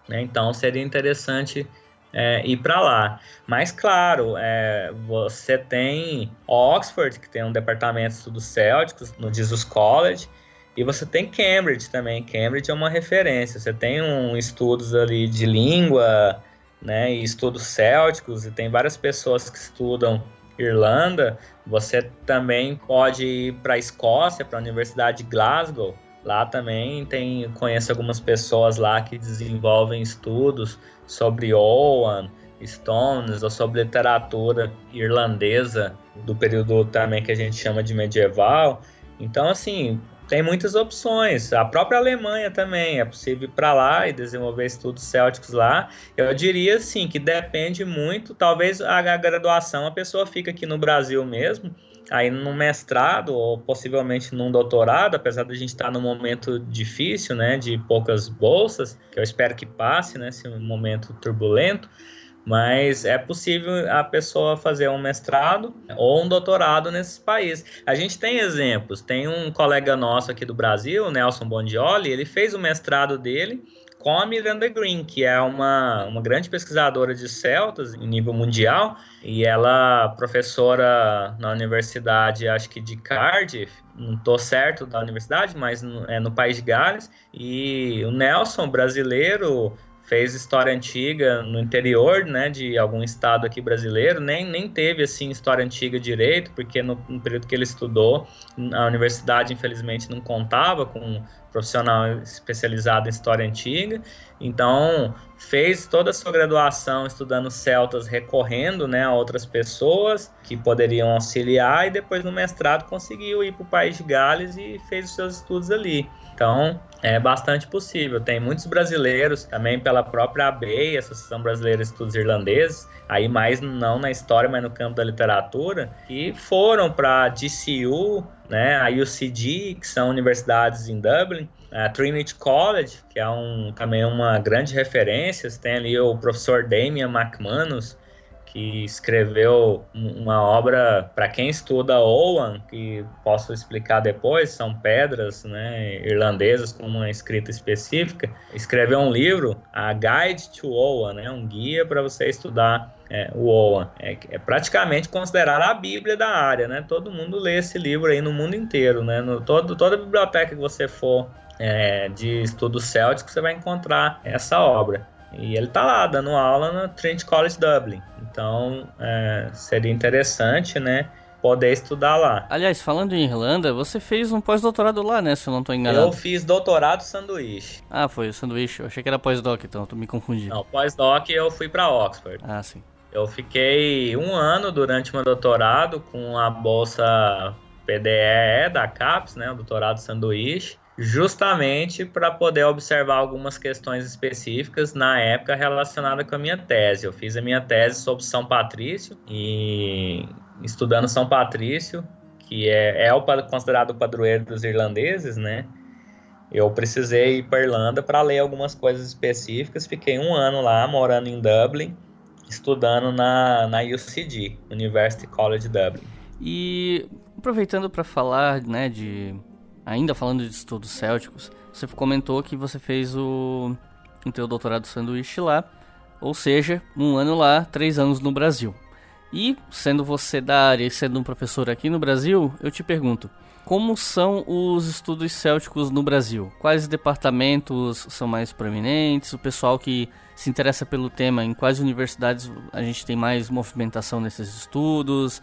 né? Então seria interessante ir para lá. Mas, claro, você tem Oxford, que tem um departamento de estudos célticos, no Jesus College, e você tem Cambridge também. Cambridge é uma referência. Você tem estudos ali de língua, né, e estudos célticos, e tem várias pessoas que estudam Irlanda. Você também pode ir para a Escócia, para a Universidade de Glasgow. Lá também conheço algumas pessoas lá que desenvolvem estudos sobre Owen, Stones, ou sobre literatura irlandesa do período também que a gente chama de medieval. Então, assim, tem muitas opções. A própria Alemanha também é possível ir para lá e desenvolver estudos célticos lá. Eu diria, assim, que depende muito. Talvez a graduação a pessoa fica aqui no Brasil mesmo, aí num mestrado ou possivelmente num doutorado, apesar de a gente estar num momento difícil, né, de poucas bolsas, que eu espero que passe, né, esse momento turbulento, mas é possível a pessoa fazer um mestrado ou um doutorado nesses países. A gente tem exemplos, tem um colega nosso aqui do Brasil, Nelson Bondioli, ele fez o mestrado dele com a Miranda Green, que é uma grande pesquisadora de celtas em nível mundial, e ela professora na universidade, acho que de Cardiff, não estou certo da universidade, mas é no País de Gales, e o Nelson, brasileiro, fez história antiga no interior, né, de algum estado aqui brasileiro, nem teve assim história antiga direito, porque no período que ele estudou, a universidade infelizmente não contava com um profissional especializado em história antiga, então fez toda a sua graduação estudando celtas, recorrendo, né, a outras pessoas que poderiam auxiliar, e depois no mestrado conseguiu ir para o País de Gales e fez os seus estudos ali. Então, é bastante possível. Tem muitos brasileiros, também pela própria ABEI, Associação Brasileira de Estudos Irlandeses, aí mais não na história, mas no campo da literatura, que foram para a DCU, né, a UCD, que são universidades em Dublin, a Trinity College, que é também uma grande referência, tem ali o professor Damian McManus, que escreveu uma obra, para quem estuda Owen, que posso explicar depois, são pedras, né, irlandesas com uma escrita específica, escreveu um livro, a Guide to Owen, né, um guia para você estudar o Owen. É praticamente considerado a Bíblia da área, né? Todo mundo lê esse livro aí no mundo inteiro, né? Toda biblioteca que você for de estudo céltico, você vai encontrar essa obra. E ele está lá, dando aula no Trinity College Dublin. Então, seria interessante, né, poder estudar lá. Aliás, falando em Irlanda, você fez um pós-doutorado lá, né, se eu não estou enganado. Eu fiz doutorado sanduíche. Ah, foi o sanduíche. Eu achei que era pós-doc, então, tu me confundi. Não, pós-doc eu fui para Oxford. Ah, sim. Eu fiquei um ano durante o meu doutorado com a bolsa PDE da CAPES, né, o doutorado sanduíche, justamente para poder observar algumas questões específicas na época relacionada com a minha tese. Eu fiz a minha tese sobre São Patrício, e estudando São Patrício, que é considerado o padroeiro dos irlandeses, né? Eu precisei ir para a Irlanda para ler algumas coisas específicas. Fiquei um ano lá, morando em Dublin, estudando na UCD, University College Dublin. E aproveitando para falar, né, ainda falando de estudos célticos, você comentou que você fez o teu doutorado sanduíche lá, ou seja, um ano lá, 3 anos no Brasil. E, sendo você da área e sendo um professor aqui no Brasil, eu te pergunto, como são os estudos célticos no Brasil? Quais departamentos são mais proeminentes? O pessoal que se interessa pelo tema, em quais universidades a gente tem mais movimentação nesses estudos?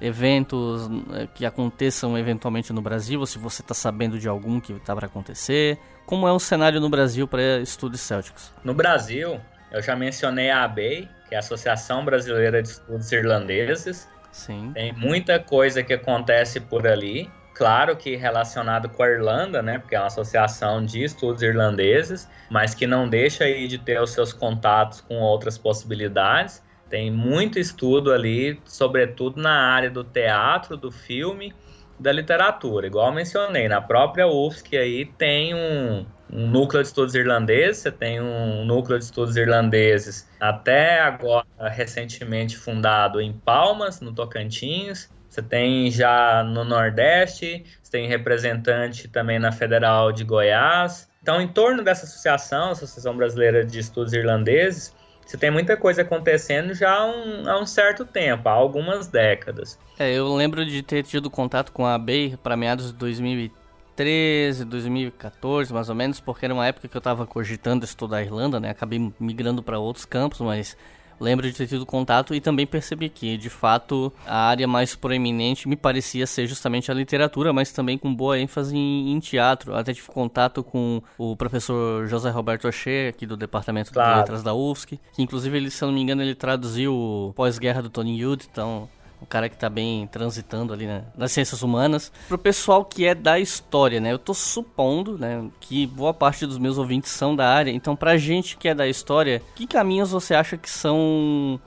Eventos que aconteçam eventualmente no Brasil, ou se você está sabendo de algum que está para acontecer. Como é o cenário no Brasil para estudos célticos? No Brasil, eu já mencionei a ABEI, que é a Associação Brasileira de Estudos Irlandeses. Sim. Tem muita coisa que acontece por ali. Claro que relacionado com a Irlanda, né, porque é uma associação de estudos irlandeses, mas que não deixa aí de ter os seus contatos com outras possibilidades. Tem muito estudo ali, sobretudo na área do teatro, do filme, da literatura. Igual eu mencionei, na própria UFSC aí tem um núcleo de estudos irlandeses, você tem um núcleo de estudos irlandeses até agora recentemente fundado em Palmas, no Tocantins. Você tem já no Nordeste, você tem representante também na Federal de Goiás. Então, em torno dessa associação, Associação Brasileira de Estudos Irlandeses, você tem muita coisa acontecendo já há um certo tempo, há algumas décadas. Eu lembro de ter tido contato com a ABEI para meados de 2013, 2014, mais ou menos, porque era uma época que eu estava cogitando estudar a Irlanda, né? Acabei migrando para outros campos, mas lembro de ter tido contato e também percebi que, de fato, a área mais proeminente me parecia ser justamente a literatura, mas também com boa ênfase em teatro. Até tive contato com o professor José Roberto Oshé, aqui do Departamento de Letras da UFSC, que inclusive, ele, se eu não me engano, ele traduziu o Pós-Guerra do Tony Judd, então o cara que tá bem transitando ali, né, nas ciências humanas. Pro pessoal que é da história, né, eu tô supondo, né, que boa parte dos meus ouvintes são da área, então pra gente que é da história, que caminhos você acha que são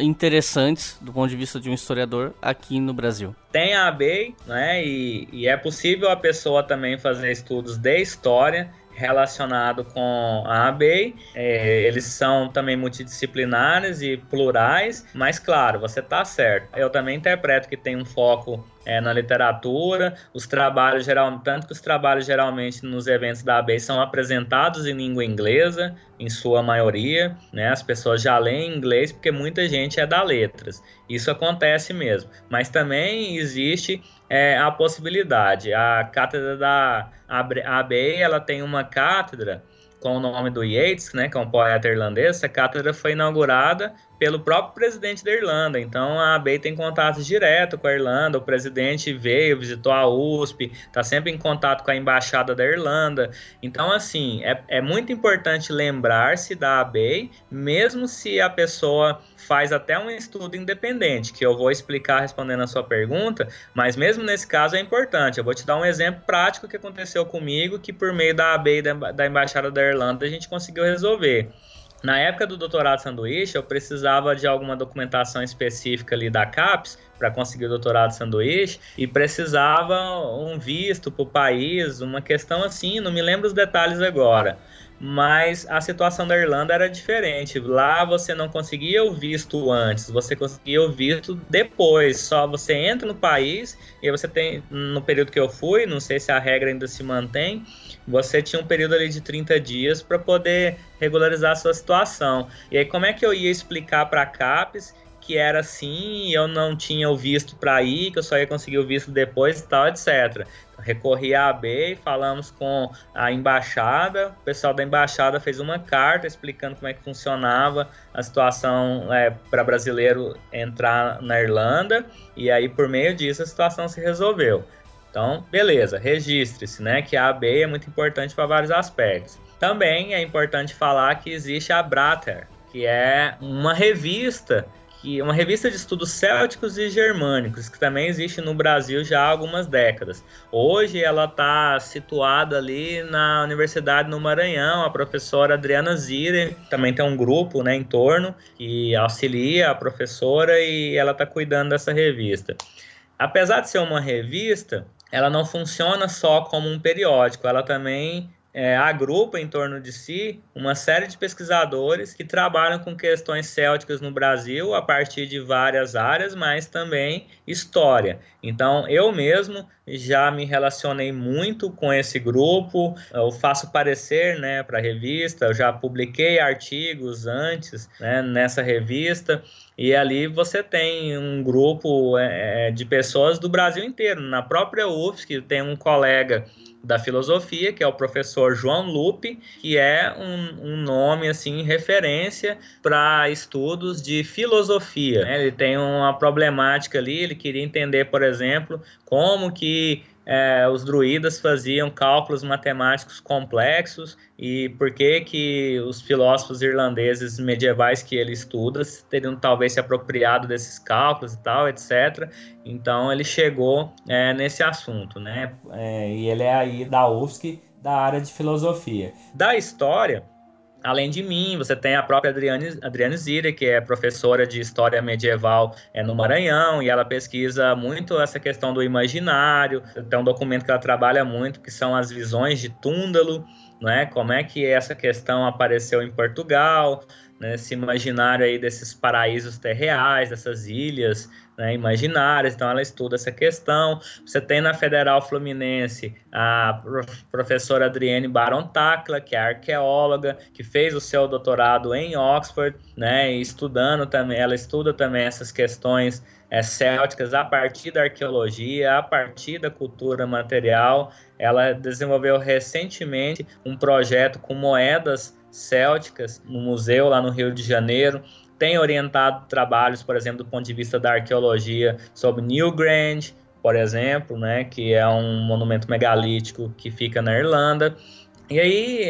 interessantes do ponto de vista de um historiador aqui no Brasil? Tem a ABEI, né, e é possível a pessoa também fazer estudos de história relacionado com a ABEI. Eles são também multidisciplinares e plurais, mas claro, você está certo. Eu também interpreto que tem um foco na literatura. Os trabalhos geralmente nos eventos da ABEI são apresentados em língua inglesa, em sua maioria, né? As pessoas já leem inglês porque muita gente é da letras. Isso acontece mesmo, mas também existe a possibilidade. A cátedra da ABEI, ela tem uma cátedra com o nome do Yeats, né, que é um poeta irlandês. Essa cátedra foi inaugurada pelo próprio presidente da Irlanda, então a ABEI tem contato direto com a Irlanda. O presidente veio, visitou a USP, está sempre em contato com a embaixada da Irlanda. Então, assim, é muito importante lembrar-se da ABEI, mesmo se a pessoa faz até um estudo independente, que eu vou explicar respondendo a sua pergunta, mas mesmo nesse caso é importante. Eu vou te dar um exemplo prático que aconteceu comigo, que por meio da ABEI e da Embaixada da Irlanda a gente conseguiu resolver. Na época do doutorado sanduíche, eu precisava de alguma documentação específica ali da CAPES para conseguir o doutorado sanduíche, e precisava um visto para o país, uma questão assim, não me lembro os detalhes agora. mas a situação da Irlanda era diferente. Lá você não conseguia o visto antes, você conseguia o visto depois. Só você entra no país e você tem, no período que eu fui, não sei se a regra ainda se mantém, você tinha um período ali de 30 dias para poder regularizar a sua situação. E aí como é que eu ia explicar para a CAPES que era assim, eu não tinha o visto para ir, que eu só ia conseguir o visto depois e tal, etc. Recorri à ABEI, falamos com a embaixada, o pessoal da embaixada fez uma carta explicando como é que funcionava a situação para brasileiro entrar na Irlanda, e aí por meio disso a situação se resolveu. Então, beleza, registre-se, né, que a ABEI é muito importante para vários aspectos. Também é importante falar que existe a BRATER, que é uma revista de estudos célticos e germânicos, que também existe no Brasil já há algumas décadas. Hoje ela está situada ali na Universidade no Maranhão. A professora Adriane Zierer também tem um grupo, né, em torno, que auxilia a professora e ela está cuidando dessa revista. Apesar de ser uma revista, ela não funciona só como um periódico, ela também agrupa em torno de si uma série de pesquisadores que trabalham com questões célticas no Brasil a partir de várias áreas, mas também história. Então, eu mesmo já me relacionei muito com esse grupo, eu faço parecer, né, para a revista, eu já publiquei artigos antes, né, nessa revista, e ali você tem um grupo de pessoas do Brasil inteiro. Na própria UFSC tem um colega da filosofia, que é o professor João Lupe, que é um nome, assim, referência para estudos de filosofia, né? Ele tem uma problemática ali, ele queria entender, por exemplo, como que os druidas faziam cálculos matemáticos complexos e por que que os filósofos irlandeses medievais que ele estuda teriam talvez se apropriado desses cálculos e tal, etc. Então ele chegou nesse assunto, né? E ele é aí da UFSC, da área de filosofia. Da história, além de mim, você tem a própria Adriane Zierer, que é professora de História Medieval no Maranhão, e ela pesquisa muito essa questão do imaginário. Tem um documento que ela trabalha muito, que são as visões de Túndalo, né? Como é que essa questão apareceu em Portugal, né? Esse imaginário aí desses paraísos terreais, dessas ilhas, né, imaginárias. Então ela estuda essa questão. Você tem na Federal Fluminense a professora Adriane Baron-Tacla, que é arqueóloga, que fez o seu doutorado em Oxford, né, e estudando também, ela estuda também essas questões célticas a partir da arqueologia, a partir da cultura material. Ela desenvolveu recentemente um projeto com moedas célticas no museu lá no Rio de Janeiro. Tem orientado trabalhos, por exemplo, do ponto de vista da arqueologia, sobre Newgrange, por exemplo, né, que é um monumento megalítico que fica na Irlanda. E aí,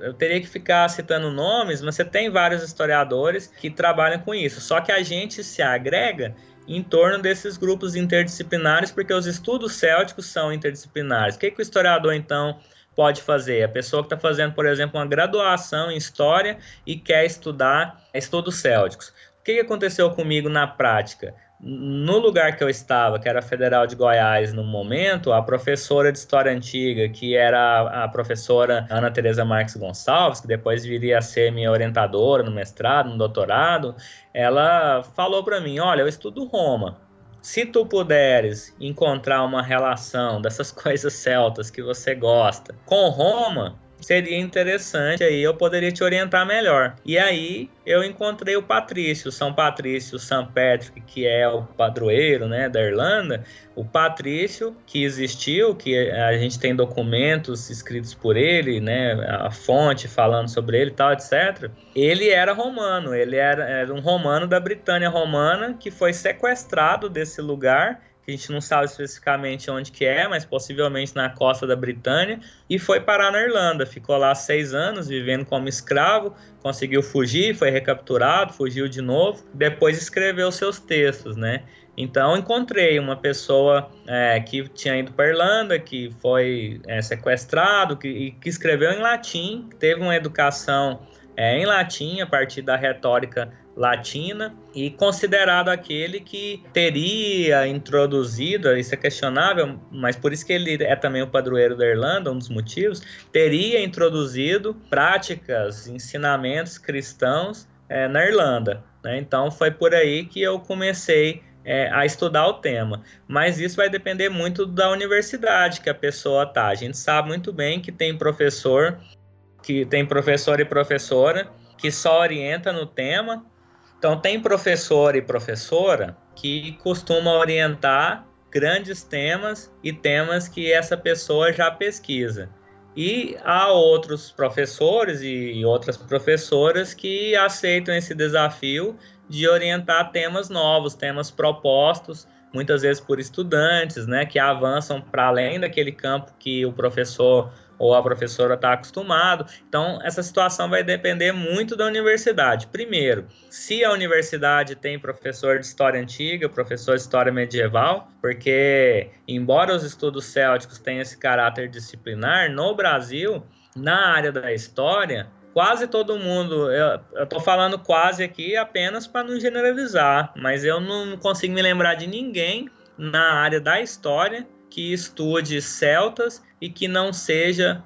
eu teria que ficar citando nomes, mas você tem vários historiadores que trabalham com isso. Só que a gente se agrega em torno desses grupos interdisciplinares, porque os estudos célticos são interdisciplinares. O que que o historiador, então, pode fazer? A pessoa que está fazendo, por exemplo, uma graduação em História e quer estudar estudos célticos. O que aconteceu comigo na prática? No lugar que eu estava, que era a Federal de Goiás no momento, a professora de História Antiga, que era a professora Ana Tereza Marques Gonçalves, que depois viria a ser minha orientadora no mestrado, no doutorado, ela falou para mim: olha, eu estudo Roma. Se tu puderes encontrar uma relação dessas coisas celtas que você gosta com Roma, seria interessante, aí eu poderia te orientar melhor. E aí eu encontrei o Patrício, São Patrício, St. Patrick, que é o padroeiro, né, da Irlanda. O Patrício, que existiu, que a gente tem documentos escritos por ele, né, a fonte falando sobre ele e tal, etc. Ele era romano, ele era um romano da Britânia Romana que foi sequestrado desse lugar, que a gente não sabe especificamente onde que é, mas possivelmente na costa da Britânia, e foi parar na Irlanda. Ficou lá 6 anos, vivendo como escravo, conseguiu fugir, foi recapturado, fugiu de novo, depois escreveu seus textos, né? Então, encontrei uma pessoa que tinha ido para a Irlanda, que foi sequestrado, que escreveu em latim, que teve uma educação em latim, a partir da retórica latina e considerado aquele que teria introduzido, isso é questionável, mas por isso que ele é também o padroeiro da Irlanda, um dos motivos, teria introduzido práticas, ensinamentos cristãos na Irlanda, né? Então foi por aí que eu comecei a estudar o tema, mas isso vai depender muito da universidade que a pessoa está. A gente sabe muito bem que tem professor, que tem professor e professora que só orienta no tema. Então, tem professor e professora que costuma orientar grandes temas e temas que essa pessoa já pesquisa. E há outros professores e outras professoras que aceitam esse desafio de orientar temas novos, temas propostos, muitas vezes por estudantes, né, que avançam para além daquele campo que o professor ou a professora está acostumado. Então, essa situação vai depender muito da universidade. Primeiro, se a universidade tem professor de história antiga, professor de história medieval, porque, embora os estudos célticos tenham esse caráter disciplinar, no Brasil, na área da história, quase todo mundo, eu estou falando quase aqui apenas para não generalizar, mas eu não consigo me lembrar de ninguém na área da história que estude celtas e que não esteja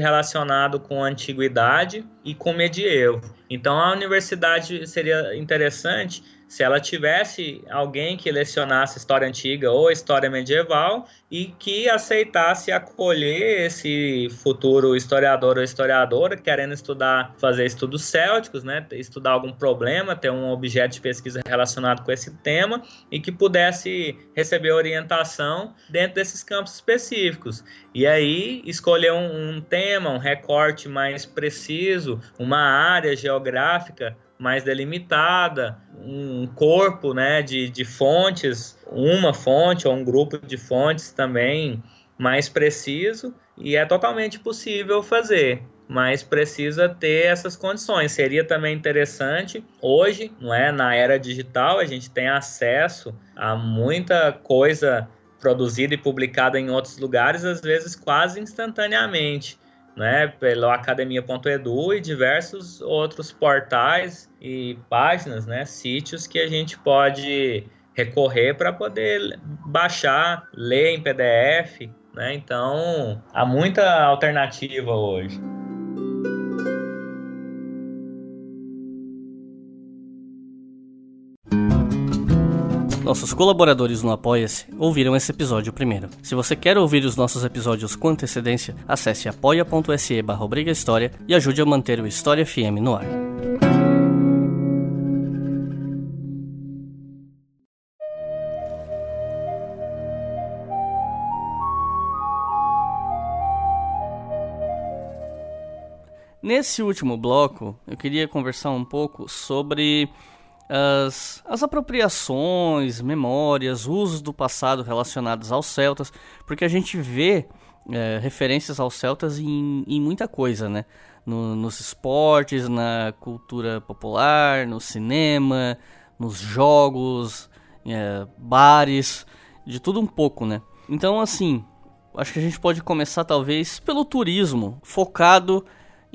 relacionado com a antiguidade e com o medievo. Então, a universidade seria interessante se ela tivesse alguém que lecionasse história antiga ou história medieval e que aceitasse acolher esse futuro historiador ou historiadora querendo estudar, fazer estudos célticos, né, estudar algum problema, ter um objeto de pesquisa relacionado com esse tema e que pudesse receber orientação dentro desses campos específicos. E aí escolher um tema, um recorte mais preciso, uma área geográfica mais delimitada, um corpo, né, de fontes, uma fonte ou um grupo de fontes também mais preciso, e é totalmente possível fazer, mas precisa ter essas condições. Seria também interessante, hoje, não é, na era digital, a gente tem acesso a muita coisa produzida e publicada em outros lugares, às vezes quase instantaneamente, né, pelo academia.edu e diversos outros portais e páginas, né, sítios que a gente pode recorrer para poder baixar, ler em PDF, né? Então, há muita alternativa hoje. Nossos colaboradores no Apoia-se ouviram esse episódio primeiro. Se você quer ouvir os nossos episódios com antecedência, acesse apoia.se/História e ajude a manter o História FM no ar. Nesse último bloco, eu queria conversar um pouco sobre as apropriações, memórias, usos do passado relacionados aos celtas, porque a gente vê referências aos celtas em muita coisa, né? Nos esportes, na cultura popular, no cinema, nos jogos, bares, de tudo um pouco, né? Então, assim, acho que a gente pode começar talvez pelo turismo, focado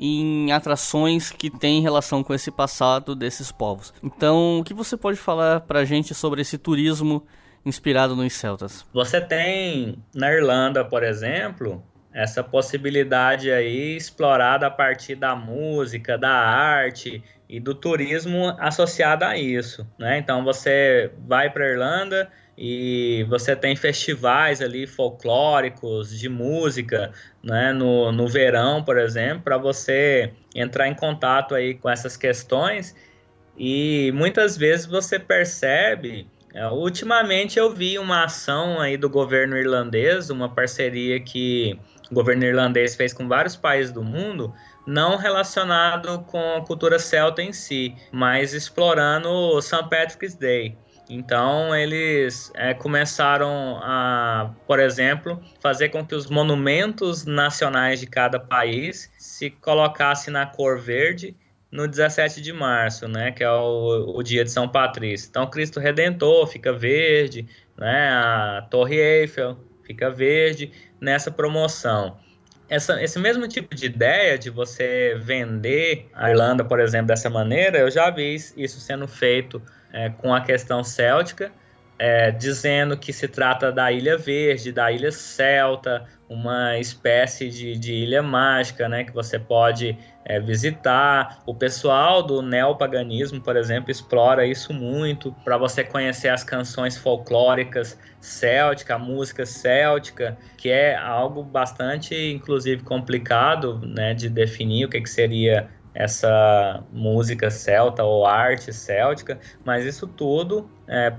em atrações que têm relação com esse passado desses povos. Então, o que você pode falar pra gente sobre esse turismo inspirado nos celtas? Você tem, na Irlanda, por exemplo, essa possibilidade aí explorada a partir da música, da arte e do turismo associado a isso, né? Então, você vai pra Irlanda e você tem festivais ali folclóricos de música, né, no verão, por exemplo, para você entrar em contato aí com essas questões. E muitas vezes você percebe, ultimamente eu vi uma ação aí do governo irlandês, uma parceria que o governo irlandês fez com vários países do mundo, não relacionado com a cultura celta em si, mas explorando o St. Patrick's Day. Então, eles começaram a, por exemplo, fazer com que os monumentos nacionais de cada país se colocassem na cor verde no 17 de março, né, que é o dia de São Patrício. Então, Cristo Redentor fica verde, né, a Torre Eiffel fica verde nessa promoção. Esse mesmo tipo de ideia de você vender a Irlanda, por exemplo, dessa maneira, eu já vi isso sendo feito com a questão céltica, dizendo que se trata da Ilha Verde, da Ilha Celta, uma espécie de ilha mágica, né, que você pode visitar. O pessoal do neopaganismo, por exemplo, explora isso muito, para você conhecer as canções folclóricas célticas, a música céltica, que é algo bastante, inclusive, complicado, né, de definir o que seria essa música celta ou arte céltica, mas isso tudo,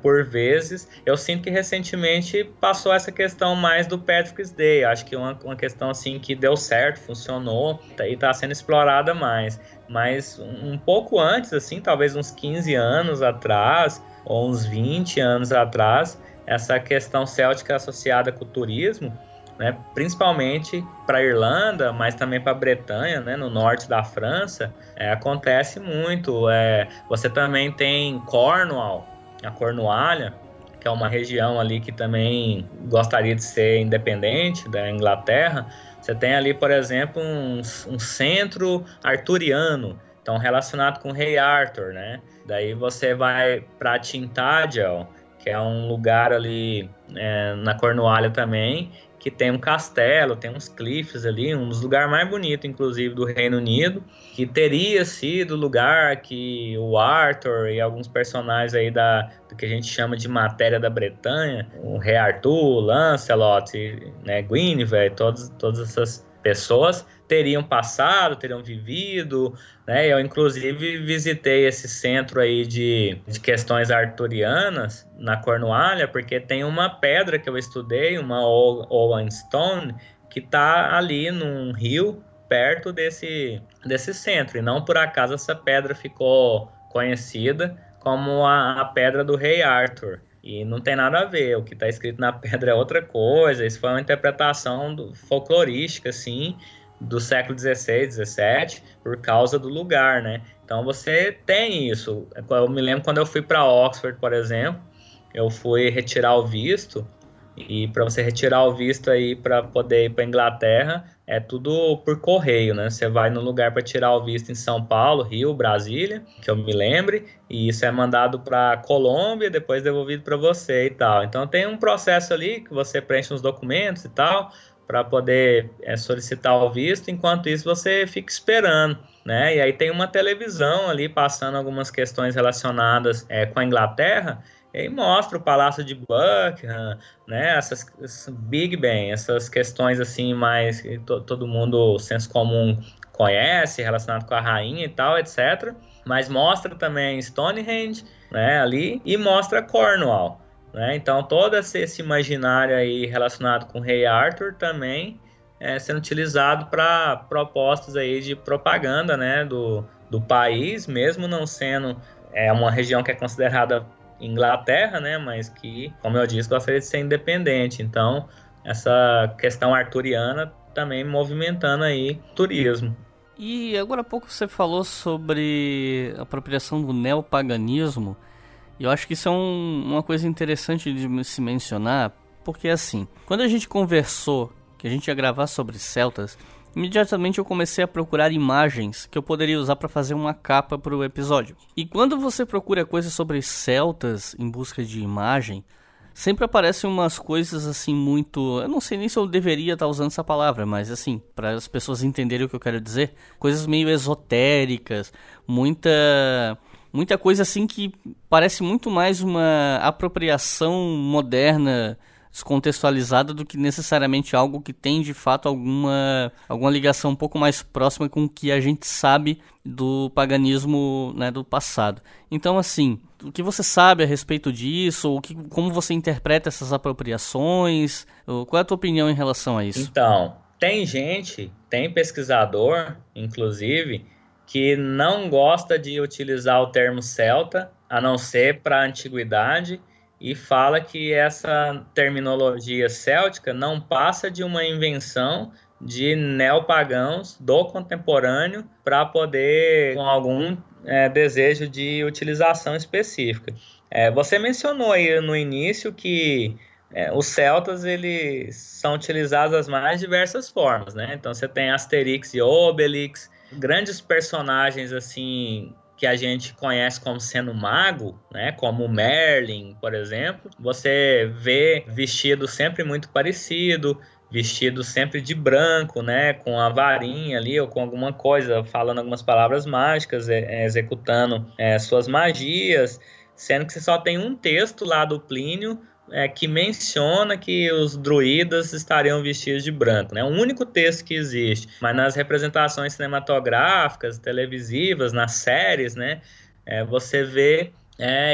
por vezes, eu sinto que recentemente passou essa questão mais do Patrick's Day, acho que uma questão assim que deu certo, funcionou e está sendo explorada mais, mas um pouco antes, assim, talvez uns 15 anos atrás, ou uns 20 anos atrás, essa questão céltica associada com o turismo, né, principalmente para a Irlanda, mas também para a Bretanha, né, no norte da França, acontece muito. Você também tem a Cornualha, que é uma região ali que também gostaria de ser independente da Inglaterra. Você tem ali, por exemplo, um centro arturiano, então relacionado com o rei Arthur, né? Daí você vai para Tintagel, que é um lugar ali na Cornualha também, que tem um castelo, tem uns cliffs ali, um dos lugares mais bonitos, inclusive, do Reino Unido, que teria sido o lugar que o Arthur e alguns personagens aí do que a gente chama de matéria da Bretanha, o Rei Arthur, Lancelot, né, Guinevere, todas essas pessoas teriam passado, teriam vivido, né? Eu, inclusive, visitei esse centro aí de questões arturianas na Cornualha, porque tem uma pedra que eu estudei, uma Owen Stone, que está ali num rio perto desse centro, e não por acaso essa pedra ficou conhecida como a pedra do Rei Arthur. E não tem nada a ver, o que está escrito na pedra é outra coisa. Isso foi uma interpretação folclorística, assim, do século XVI, XVII, por causa do lugar, né? Então você tem isso. Eu me lembro quando eu fui para Oxford, por exemplo, eu fui retirar o visto, e para você retirar o visto aí para poder ir para Inglaterra, é tudo por correio, né? Você vai no lugar para tirar o visto em São Paulo, Rio, Brasília, que eu me lembre, e isso é mandado para Colômbia, depois devolvido para você e tal. Então tem um processo ali que você preenche uns documentos e tal, para poder solicitar o visto, enquanto isso você fica esperando, né? E aí tem uma televisão ali passando algumas questões relacionadas com a Inglaterra, e mostra o Palácio de Buckingham, né? Essas Big Ben, essas questões assim mais que todo mundo, o senso comum, conhece, relacionado com a rainha e tal, etc. Mas mostra também Stonehenge, né, ali, e mostra Cornwall, né? Então todo esse imaginário aí relacionado com o Rei Arthur também sendo utilizado para propostas aí de propaganda, né, do país, mesmo não sendo uma região que é considerada Inglaterra, né, mas que, como eu disse, gostaria de ser independente. Então, essa questão arturiana também movimentando aí o turismo. E agora há pouco você falou sobre a apropriação do neopaganismo, e eu acho que isso é uma coisa interessante de se mencionar, porque assim, quando a gente conversou que a gente ia gravar sobre celtas, imediatamente eu comecei a procurar imagens que eu poderia usar para fazer uma capa para o episódio. E quando você procura coisas sobre celtas em busca de imagem, sempre aparecem umas coisas assim muito... Eu não sei nem se eu deveria estar usando essa palavra, mas assim, para as pessoas entenderem o que eu quero dizer, coisas meio esotéricas, muita coisa assim que parece muito mais uma apropriação moderna, descontextualizada, do que necessariamente algo que tem de fato alguma ligação um pouco mais próxima com o que a gente sabe do paganismo, né, do passado. Então assim, o que você sabe a respeito disso, como você interpreta essas apropriações, qual é a tua opinião em relação a isso? Então, tem pesquisador, inclusive, que não gosta de utilizar o termo celta, a não ser para a antiguidade, e fala que essa terminologia céltica não passa de uma invenção de neopagãos do contemporâneo para poder, com algum desejo de utilização específica. Você mencionou aí no início que Os celtas, eles são utilizados das mais diversas formas, né? Então, você tem Asterix e Obelix, grandes personagens, assim, que a gente conhece como sendo mago, né, como Merlin, por exemplo, você vê vestido sempre muito parecido, vestido sempre de branco, né, com a varinha ali ou com alguma coisa, falando algumas palavras mágicas, executando suas magias, sendo que você só tem um texto lá do Plínio que menciona que os druidas estariam vestidos de branco. É o único texto que existe, mas nas representações cinematográficas, televisivas, nas séries, né, você vê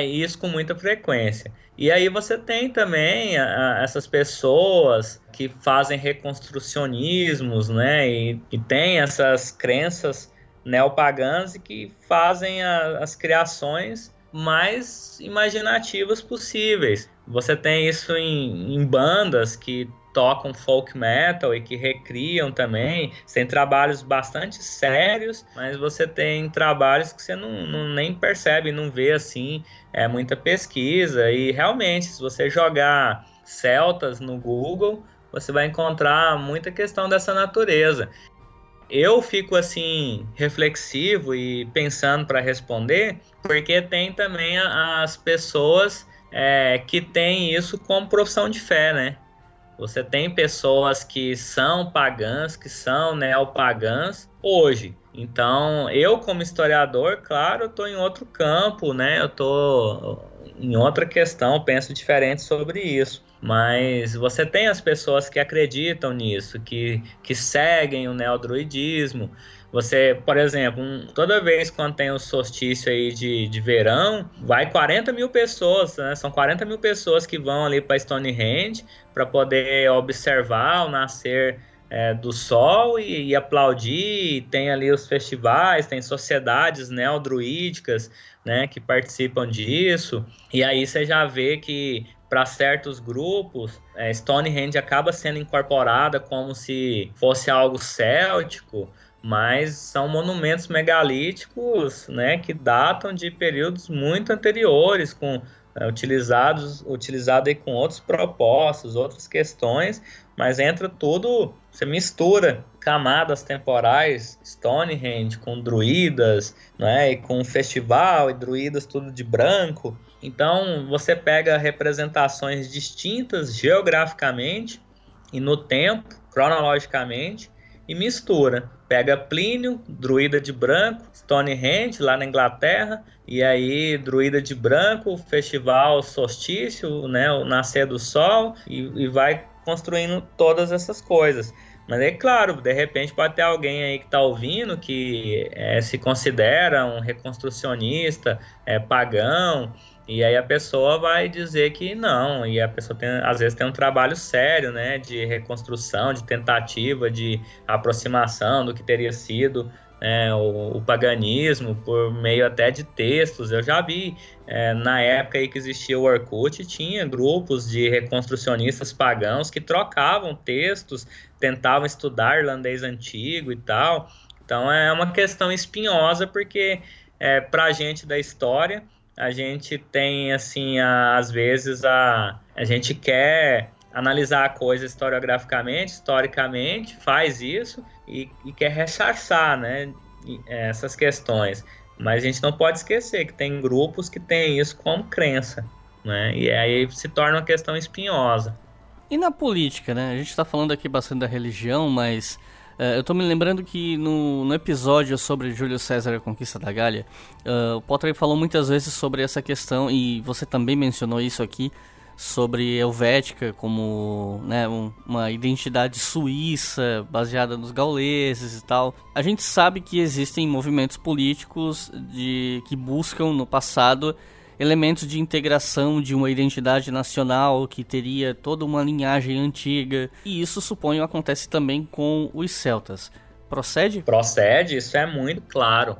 isso com muita frequência. E aí você tem também essas pessoas que fazem reconstrucionismos, né, e tem essas crenças neopagãs que fazem as criações mais imaginativas possíveis. Você tem isso em bandas que tocam folk metal e que recriam também. Você tem trabalhos bastante sérios, mas você tem trabalhos que você nem percebe, não vê assim, muita pesquisa. E realmente, se você jogar celtas no Google, você vai encontrar muita questão dessa natureza. Eu fico assim reflexivo e pensando para responder, porque tem também as pessoas que têm isso como profissão de fé, né? Você tem pessoas que são pagãs, que são neopagãs hoje. Então, eu como historiador, claro, eu estou em outro campo, né? Eu estou em outra questão, penso diferente sobre isso. Mas você tem as pessoas que acreditam nisso, que seguem o neodruidismo. Você, por exemplo, toda vez quando tem o solstício aí de verão, vai 40 mil pessoas, né? São 40 mil pessoas que vão ali para Stonehenge para poder observar o nascer do sol e aplaudir. Tem ali os festivais, tem sociedades neodruídicas, né, que participam disso. E aí você já vê que para certos grupos, Stonehenge acaba sendo incorporada como se fosse algo céltico, mas são monumentos megalíticos, né, que datam de períodos muito anteriores, utilizado aí com outros propósitos, outras questões, mas entra tudo, você mistura camadas temporais, Stonehenge com druidas, né, e com festival e druidas tudo de branco. Então você pega representações distintas geograficamente e no tempo, cronologicamente, e mistura. Pega Plínio, druida de branco, Stonehenge, lá na Inglaterra, e aí druida de branco, festival solstício, né, o nascer do sol, e vai construindo todas essas coisas. Mas é claro, de repente pode ter alguém aí que está ouvindo que se considera um reconstrucionista, pagão, e aí a pessoa vai dizer que não, e a pessoa às vezes tem um trabalho sério, né, de reconstrução, de tentativa, de aproximação do que teria sido o paganismo, por meio até de textos. Eu já vi, na época aí que existia o Orkut, tinha grupos de reconstrucionistas pagãos que trocavam textos, tentavam estudar irlandês antigo e tal. Então é uma questão espinhosa, porque para a gente da história, a gente tem, assim, às vezes, a gente quer analisar a coisa historiograficamente, historicamente, faz isso e quer ressarçar, né, essas questões. Mas a gente não pode esquecer que tem grupos que têm isso como crença, né, e aí se torna uma questão espinhosa. E na política, né? A gente está falando aqui bastante da religião, mas... eu tô me lembrando que no episódio sobre Júlio César e a Conquista da Gália, o Potter falou muitas vezes sobre essa questão, e você também mencionou isso aqui, sobre Helvética como, né, uma identidade suíça baseada nos gauleses e tal. A gente sabe que existem movimentos políticos que buscam no passado elementos de integração de uma identidade nacional que teria toda uma linhagem antiga. E isso, suponho, acontece também com os celtas. Procede? Procede, isso é muito claro.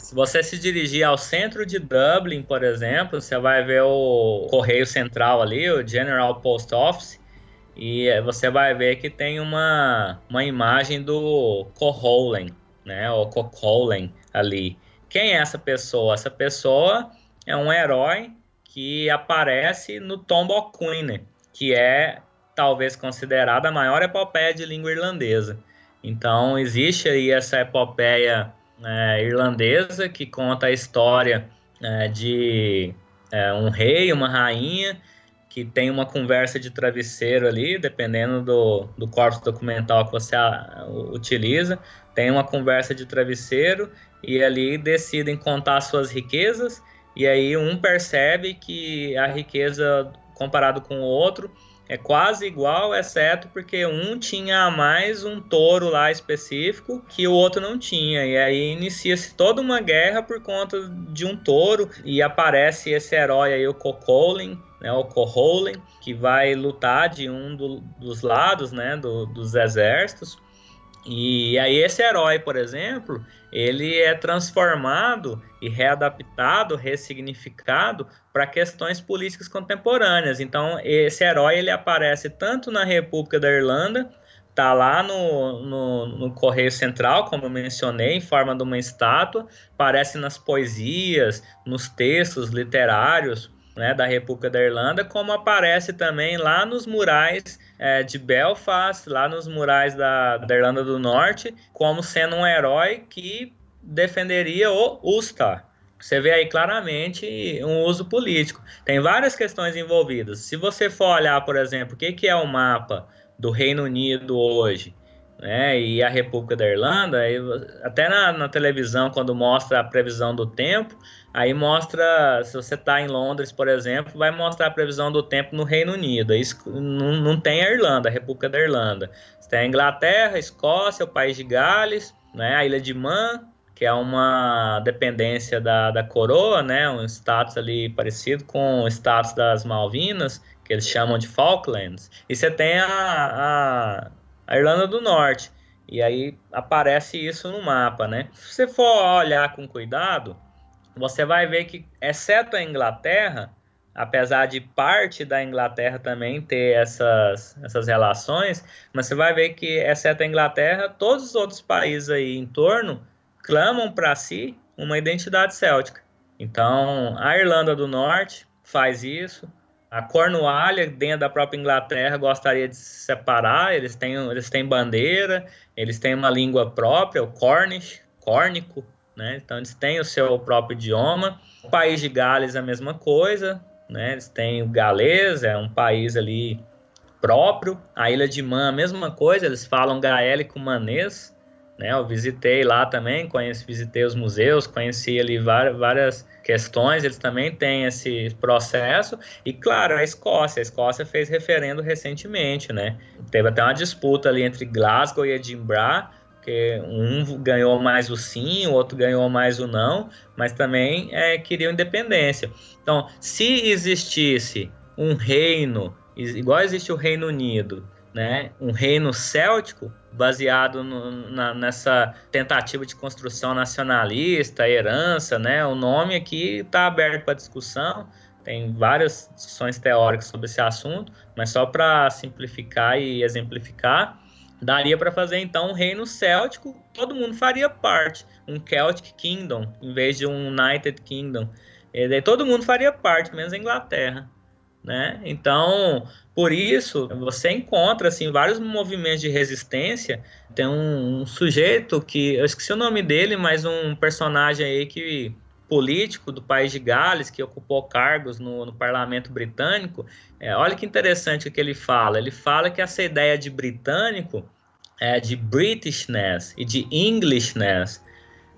Se você se dirigir ao centro de Dublin, por exemplo, você vai ver o correio central ali, o General Post Office, e você vai ver que tem uma imagem do Cornualha, né, o Cúchulainn ali. Quem é essa pessoa? Essa pessoa é um herói que aparece no Tomb O'Queen, que é talvez considerada a maior epopeia de língua irlandesa. Então, existe aí essa epopeia irlandesa que conta a história de um rei, uma rainha, que tem uma conversa de travesseiro ali, dependendo do corpus documental que você utiliza, tem uma conversa de travesseiro e ali decidem contar suas riquezas, e aí um percebe que a riqueza, comparado com o outro, é quase igual, exceto porque um tinha a mais um touro lá específico que o outro não tinha. E aí inicia-se toda uma guerra por conta de um touro. E aparece esse herói aí, o Cúchulainn, né, o Cúchulainn, que vai lutar de um dos lados, né, dos exércitos. E aí esse herói, por exemplo, ele é transformado e readaptado, ressignificado para questões políticas contemporâneas. Então, esse herói ele aparece tanto na República da Irlanda, está lá no Correio Central, como eu mencionei, em forma de uma estátua, aparece nas poesias, nos textos literários, né, da República da Irlanda, como aparece também lá nos murais de Belfast, lá nos murais da Irlanda do Norte, como sendo um herói que defenderia o Ulster. Você vê aí claramente um uso político. Tem várias questões envolvidas. Se você for olhar, por exemplo, o que é o mapa do Reino Unido hoje, né, e a República da Irlanda, até na televisão, quando mostra a previsão do tempo, aí mostra, se você está em Londres, por exemplo, vai mostrar a previsão do tempo no Reino Unido. Isso, não tem a Irlanda, a República da Irlanda. Você tem a Inglaterra, a Escócia, o País de Gales, né, a Ilha de Man, que é uma dependência da coroa, né, um status ali parecido com o status das Malvinas, que eles chamam de Falklands. E você tem a Irlanda do Norte, e aí aparece isso no mapa, né? Se você for olhar com cuidado, você vai ver que, exceto a Inglaterra, apesar de parte da Inglaterra também ter essas relações, mas você vai ver que, exceto a Inglaterra, todos os outros países aí em torno clamam para si uma identidade céltica. Então, a Irlanda do Norte faz isso. A Cornualha, dentro da própria Inglaterra, gostaria de se separar. Eles têm bandeira, eles têm uma língua própria, o Cornish, córnico, né? Então, eles têm o seu próprio idioma. O País de Gales é a mesma coisa, né? Eles têm o galês, é um país ali próprio. A Ilha de Man, a mesma coisa, eles falam gaélico-manês, né? Eu visitei lá também, visitei os museus, conheci ali várias questões, eles também têm esse processo. E claro, a Escócia fez referendo recentemente, né? Teve até uma disputa ali entre Glasgow e Edimburgo, porque um ganhou mais o sim, o outro ganhou mais o não, mas também queriam independência. Então, se existisse um reino, igual existe o Reino Unido, né, um reino céltico, baseado nessa tentativa de construção nacionalista, herança, né? O nome aqui está aberto para discussão, tem várias discussões teóricas sobre esse assunto, mas só para simplificar e exemplificar, daria para fazer então um reino céltico, todo mundo faria parte, um Celtic Kingdom, em vez de um United Kingdom, e daí todo mundo faria parte, menos a Inglaterra, né? Então, por isso, você encontra assim, vários movimentos de resistência. Tem um sujeito que, eu esqueci o nome dele, mas um personagem aí político do País de Gales, que ocupou cargos no parlamento britânico. Olha que interessante o que ele fala. Ele fala que essa ideia de britânico, de Britishness e de Englishness,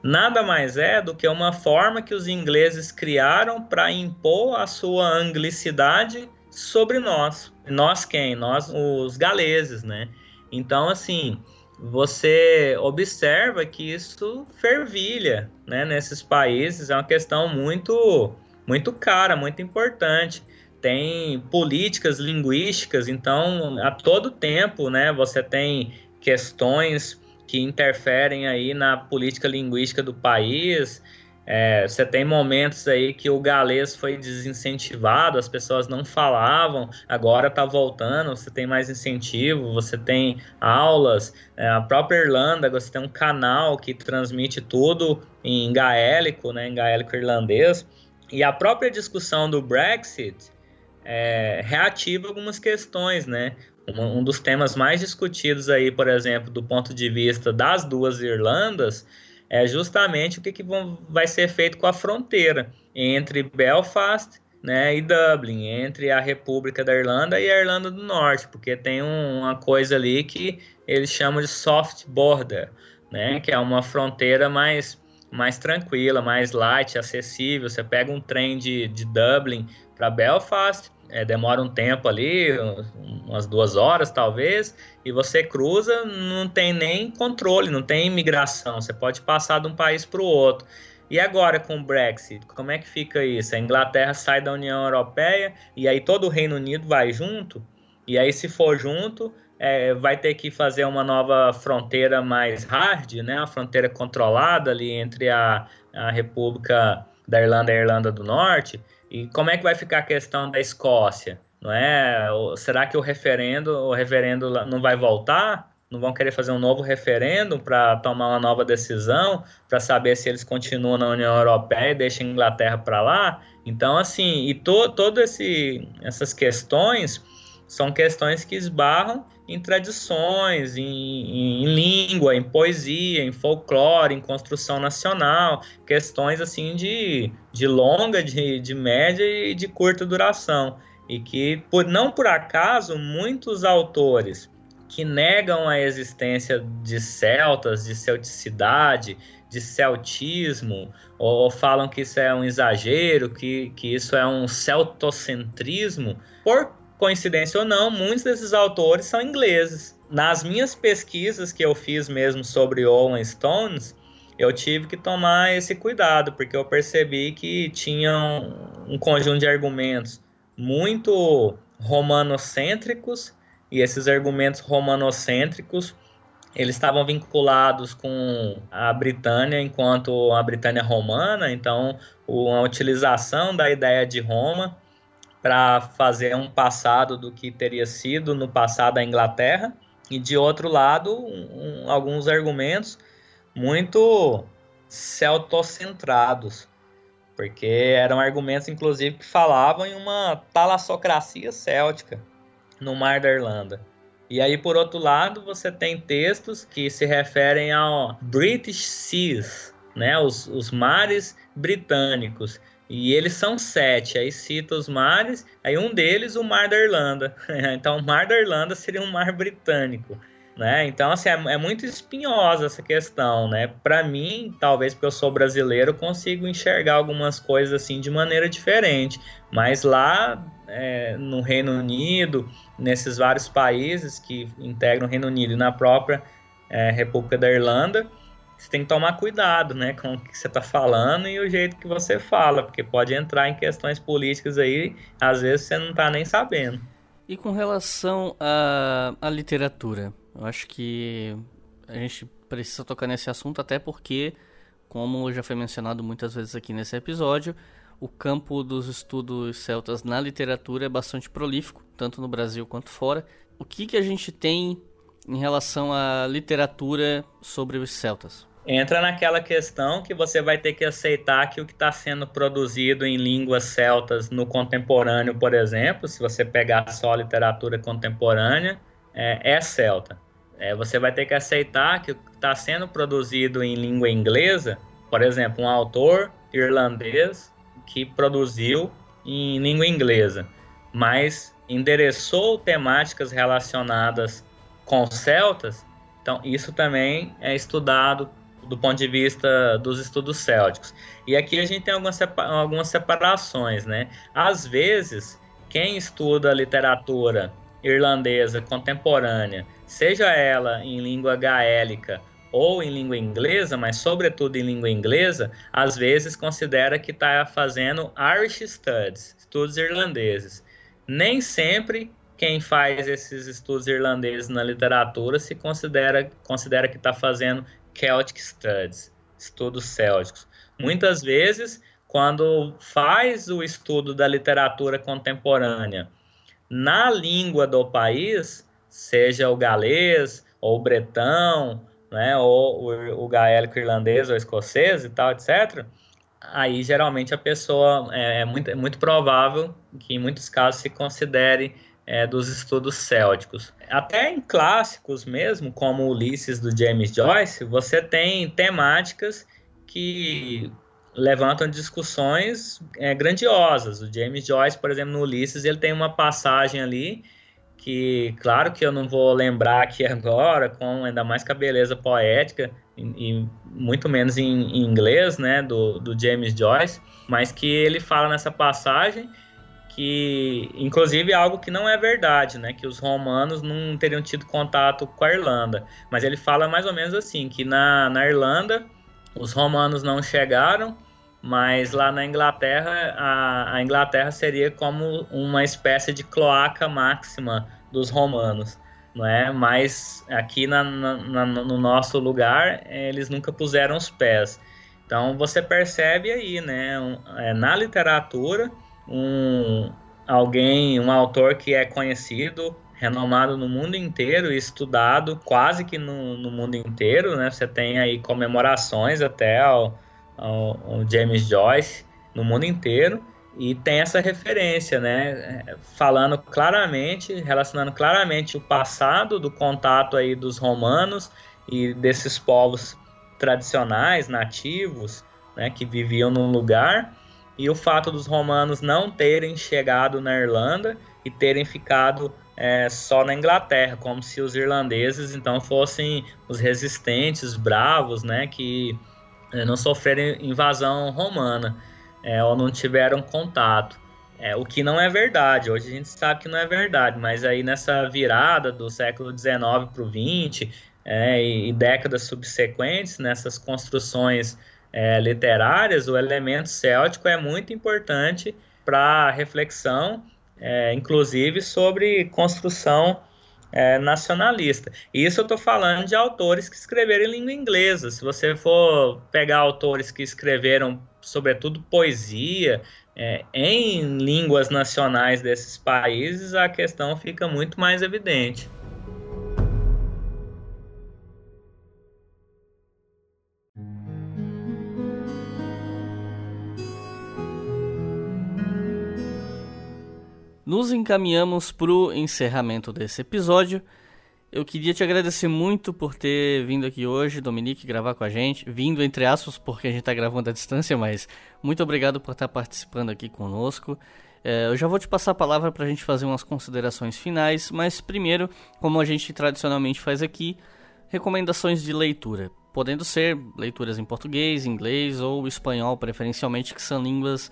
nada mais é do que uma forma que os ingleses criaram para impor a sua anglicidade sobre nós. Nós quem? Nós, os galeses, né? Então, assim, você observa que isso fervilha, né, nesses países. É uma questão muito, muito cara, muito importante. Tem políticas linguísticas, então, a todo tempo, né, você tem questões que interferem aí na política linguística do país. Você tem momentos aí que o galês foi desincentivado, as pessoas não falavam, agora está voltando, você tem mais incentivo, você tem aulas. A própria Irlanda, você tem um canal que transmite tudo em gaélico, né, em gaélico irlandês. E a própria discussão do Brexit reativa algumas questões, né? Um dos temas mais discutidos aí, por exemplo, do ponto de vista das duas Irlandas, é justamente o que vai ser feito com a fronteira entre Belfast, né, e Dublin, entre a República da Irlanda e a Irlanda do Norte, porque tem uma coisa ali que eles chamam de soft border, né, que é uma fronteira mais tranquila, mais light, acessível. Você pega um trem de Dublin para Belfast, demora um tempo ali, umas 2 horas talvez, e você cruza, não tem nem controle, não tem imigração, você pode passar de um país para o outro. E agora com o Brexit, como é que fica isso? A Inglaterra sai da União Europeia e aí todo o Reino Unido vai junto? E aí, se for junto, vai ter que fazer uma nova fronteira mais hard, né? Uma fronteira controlada ali entre a República da Irlanda e a Irlanda do Norte. E como é que vai ficar a questão da Escócia? Não é? Será que o referendo não vai voltar? Não vão querer fazer um novo referendo para tomar uma nova decisão, para saber se eles continuam na União Europeia e deixam a Inglaterra para lá? Então, assim, e todas essas questões são questões que esbarram em tradições, em língua, em poesia, em folclore, em construção nacional, questões assim de longa, de média e de curta duração. E que, não por acaso, muitos autores que negam a existência de celtas, de celticidade, de celtismo, ou falam que isso é um exagero, que isso é um celtocentrismo, por coincidência ou não, muitos desses autores são ingleses. Nas minhas pesquisas que eu fiz mesmo sobre Owen Stones, eu tive que tomar esse cuidado, porque eu percebi que tinham um conjunto de argumentos muito romanocêntricos, e esses argumentos romanocêntricos, eles estavam vinculados com a Britânia enquanto a Britânia romana. Então, a utilização da ideia de Roma para fazer um passado do que teria sido no passado a Inglaterra, e de outro lado, alguns argumentos muito celtocentrados, porque eram argumentos, inclusive, que falavam em uma talassocracia céltica no Mar da Irlanda. E aí, por outro lado, você tem textos que se referem ao British Seas, né? Os mares britânicos. E eles são 7, aí cita os mares, aí um deles, o Mar da Irlanda. Então, o Mar da Irlanda seria um mar britânico, né? Então, assim, é muito espinhosa essa questão, né? Para mim, talvez porque eu sou brasileiro, eu consigo enxergar algumas coisas assim de maneira diferente. Mas lá no Reino Unido, nesses vários países que integram o Reino Unido e na própria República da Irlanda, você tem que tomar cuidado, né, com o que você está falando e o jeito que você fala, porque pode entrar em questões políticas aí, às vezes você não está nem sabendo. E com relação à literatura, eu acho que a gente precisa tocar nesse assunto, até porque, como já foi mencionado muitas vezes aqui nesse episódio, o campo dos estudos celtas na literatura é bastante prolífico, tanto no Brasil quanto fora. O que a gente tem em relação à literatura sobre os celtas? Entra naquela questão que você vai ter que aceitar que o que está sendo produzido em línguas celtas no contemporâneo, por exemplo, se você pegar só a literatura contemporânea, é celta. Você vai ter que aceitar que o que está sendo produzido em língua inglesa, por exemplo, um autor irlandês que produziu em língua inglesa, mas endereçou temáticas relacionadas com celtas. Então, isso também é estudado do ponto de vista dos estudos célticos. E aqui a gente tem algumas separações, né? Às vezes, quem estuda literatura irlandesa contemporânea, seja ela em língua gaélica ou em língua inglesa, mas sobretudo em língua inglesa, às vezes considera que está fazendo Irish Studies, estudos irlandeses. Nem sempre quem faz esses estudos irlandeses na literatura se considera que está fazendo Celtic Studies, estudos célticos. Muitas vezes, quando faz o estudo da literatura contemporânea na língua do país, seja o galês, ou o bretão, né, ou o gaélico irlandês, ou escocês e tal, etc., aí geralmente a pessoa é muito provável que em muitos casos se considere dos estudos célticos. Até em clássicos mesmo, como Ulisses do James Joyce, você tem temáticas que levantam discussões grandiosas. O James Joyce, por exemplo, no Ulisses, ele tem uma passagem ali que, claro que eu não vou lembrar aqui agora, com ainda mais com a beleza poética, e muito menos em inglês, né, do James Joyce, mas que ele fala nessa passagem que, inclusive, é algo que não é verdade, né, que os romanos não teriam tido contato com a Irlanda. Mas ele fala mais ou menos assim, que na Irlanda os romanos não chegaram, mas lá na Inglaterra, a Inglaterra seria como uma espécie de cloaca máxima dos romanos, não é? Mas aqui no nosso lugar, eles nunca puseram os pés. Então você percebe aí, né? Na literatura, um autor que é conhecido, renomado no mundo inteiro e estudado quase que no mundo inteiro, né? Você tem aí comemorações até ao James Joyce no mundo inteiro, e tem essa referência, né, falando claramente, relacionando claramente o passado do contato aí dos romanos e desses povos tradicionais, nativos, né, que viviam num lugar, e o fato dos romanos não terem chegado na Irlanda e terem ficado só na Inglaterra, como se os irlandeses então fossem os resistentes, bravos, né, que não sofreram invasão romana, ou não tiveram contato, o que não é verdade. Hoje a gente sabe que não é verdade, mas aí nessa virada do século XIX para o XX e décadas subsequentes, nessas construções literárias, o elemento céltico é muito importante para reflexão, inclusive sobre construção nacionalista. E isso eu estou falando de autores que escreveram em língua inglesa. Se você for pegar autores que escreveram, sobretudo, poesia em línguas nacionais desses países, a questão fica muito mais evidente. Nos encaminhamos para o encerramento desse episódio. Eu queria te agradecer muito por ter vindo aqui hoje, Dominique, gravar com a gente. Vindo, entre aspas, porque a gente está gravando à distância, mas muito obrigado por estar participando aqui conosco. Eu já vou te passar a palavra para a gente fazer umas considerações finais, mas primeiro, como a gente tradicionalmente faz aqui, recomendações de leitura. Podendo ser leituras em português, inglês ou espanhol, preferencialmente, que são línguas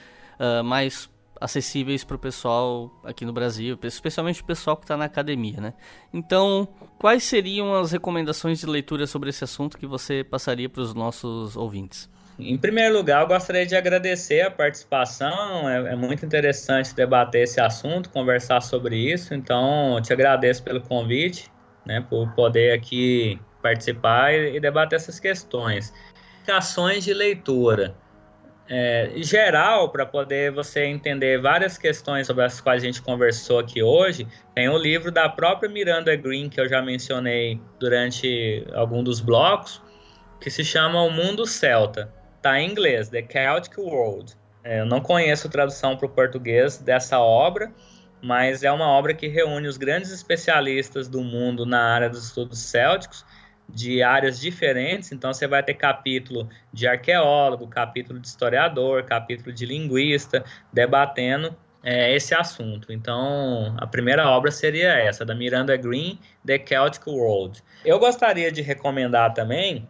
mais acessíveis para o pessoal aqui no Brasil, especialmente o pessoal que está na academia, né? Então, quais seriam as recomendações de leitura sobre esse assunto que você passaria para os nossos ouvintes? Em primeiro lugar, eu gostaria de agradecer a participação. É muito interessante debater esse assunto, conversar sobre isso. Então, eu te agradeço pelo convite, né, por poder aqui participar e debater essas questões. Indicações de leitura. Geral, para poder você entender várias questões sobre as quais a gente conversou aqui hoje, tem o livro da própria Miranda Green, que eu já mencionei durante algum dos blocos, que se chama O Mundo Celta. Está em inglês, The Celtic World. Eu não conheço tradução para o português dessa obra, mas é uma obra que reúne os grandes especialistas do mundo na área dos estudos célticos, de áreas diferentes. Então você vai ter capítulo de arqueólogo, capítulo de historiador, capítulo de linguista, debatendo esse assunto. Então a primeira obra seria essa, da Miranda Green, The Celtic World. Eu gostaria de recomendar também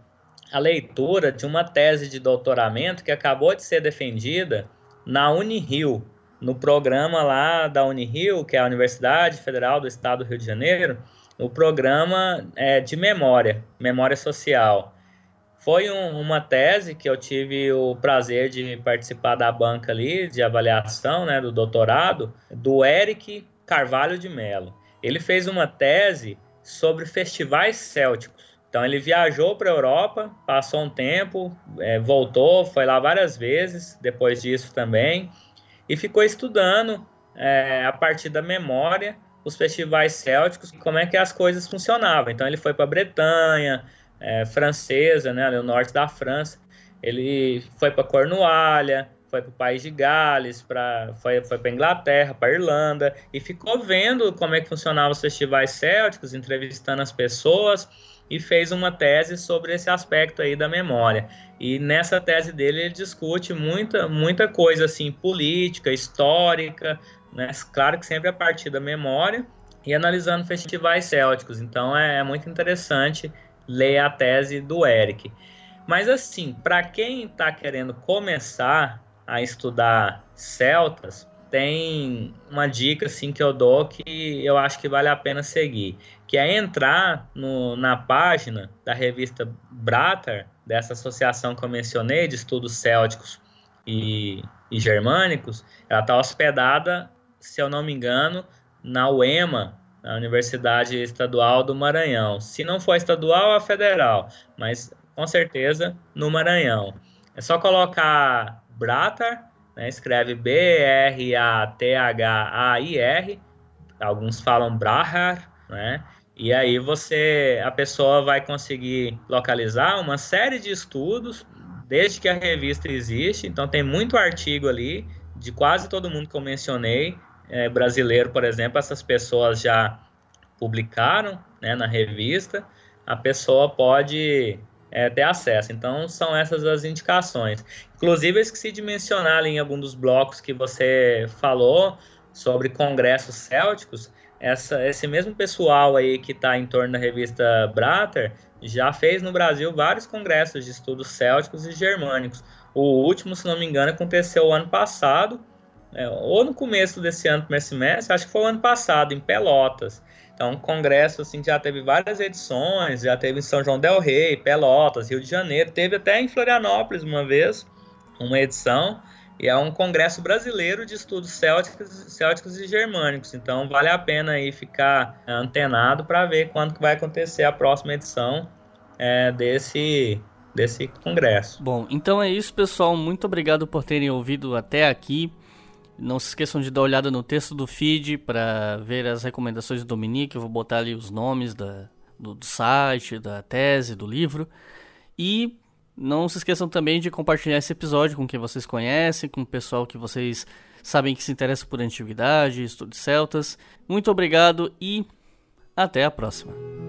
a leitura de uma tese de doutoramento que acabou de ser defendida na Unirio, no programa lá da Unirio, que é a Universidade Federal do Estado do Rio de Janeiro, o programa de memória social. Foi uma tese que eu tive o prazer de participar da banca ali, de avaliação, né, do doutorado, do Eric Carvalho de Mello. Ele fez uma tese sobre festivais célticos. Então ele viajou para a Europa, passou um tempo, voltou, foi lá várias vezes, depois disso também, e ficou estudando a partir da memória os festivais célticos, como é que as coisas funcionavam. Então ele foi para a Bretanha, francesa, né, no norte da França, Ele foi para Cornualha, foi para o País de Gales, foi para Inglaterra, para Irlanda, e ficou vendo como é que funcionavam os festivais célticos, entrevistando as pessoas, e fez uma tese sobre esse aspecto aí da memória. E nessa tese dele ele discute muita coisa assim, política, histórica, né? Claro que sempre a partir da memória, e analisando festivais célticos. Então é muito interessante ler a tese do Eric. Mas assim, para quem está querendo começar a estudar celtas, tem uma dica assim que eu dou, que eu acho que vale a pena seguir, que é entrar na página da revista BRATER, dessa associação que eu mencionei, de estudos célticos e germânicos. Ela está hospedada, se eu não me engano, na UEMA, na Universidade Estadual do Maranhão. Se não for estadual, é federal, mas com certeza no Maranhão. É só colocar BRATAR, né, escreve B-R-A-T-H-A-I-R, alguns falam Brathair, né, e aí a pessoa vai conseguir localizar uma série de estudos, desde que a revista existe. Então tem muito artigo ali, de quase todo mundo que eu mencionei, brasileiro, por exemplo, essas pessoas já publicaram, né, na revista, a pessoa pode... ter acesso. Então são essas as indicações. Inclusive eu esqueci de mencionar ali em algum dos blocos que você falou sobre congressos célticos, esse mesmo pessoal aí que está em torno da revista Brathair já fez no Brasil vários congressos de estudos célticos e germânicos. O último, se não me engano, aconteceu o ano passado, ou no começo desse ano, primeiro semestre, acho que foi o ano passado, em Pelotas. Então, um congresso assim, já teve várias edições, já teve em São João del Rei, Pelotas, Rio de Janeiro, teve até em Florianópolis uma vez, uma edição, e é um congresso brasileiro de estudos célticos e germânicos. Então, vale a pena aí ficar antenado para ver quando que vai acontecer a próxima edição desse congresso. Bom, então é isso, pessoal. Muito obrigado por terem ouvido até aqui. Não se esqueçam de dar uma olhada no texto do feed para ver as recomendações do Dominique. Eu vou botar ali os nomes do site, da tese, do livro. E não se esqueçam também de compartilhar esse episódio com quem vocês conhecem, com o pessoal que vocês sabem que se interessa por antiguidade, estudos celtas. Muito obrigado e até a próxima.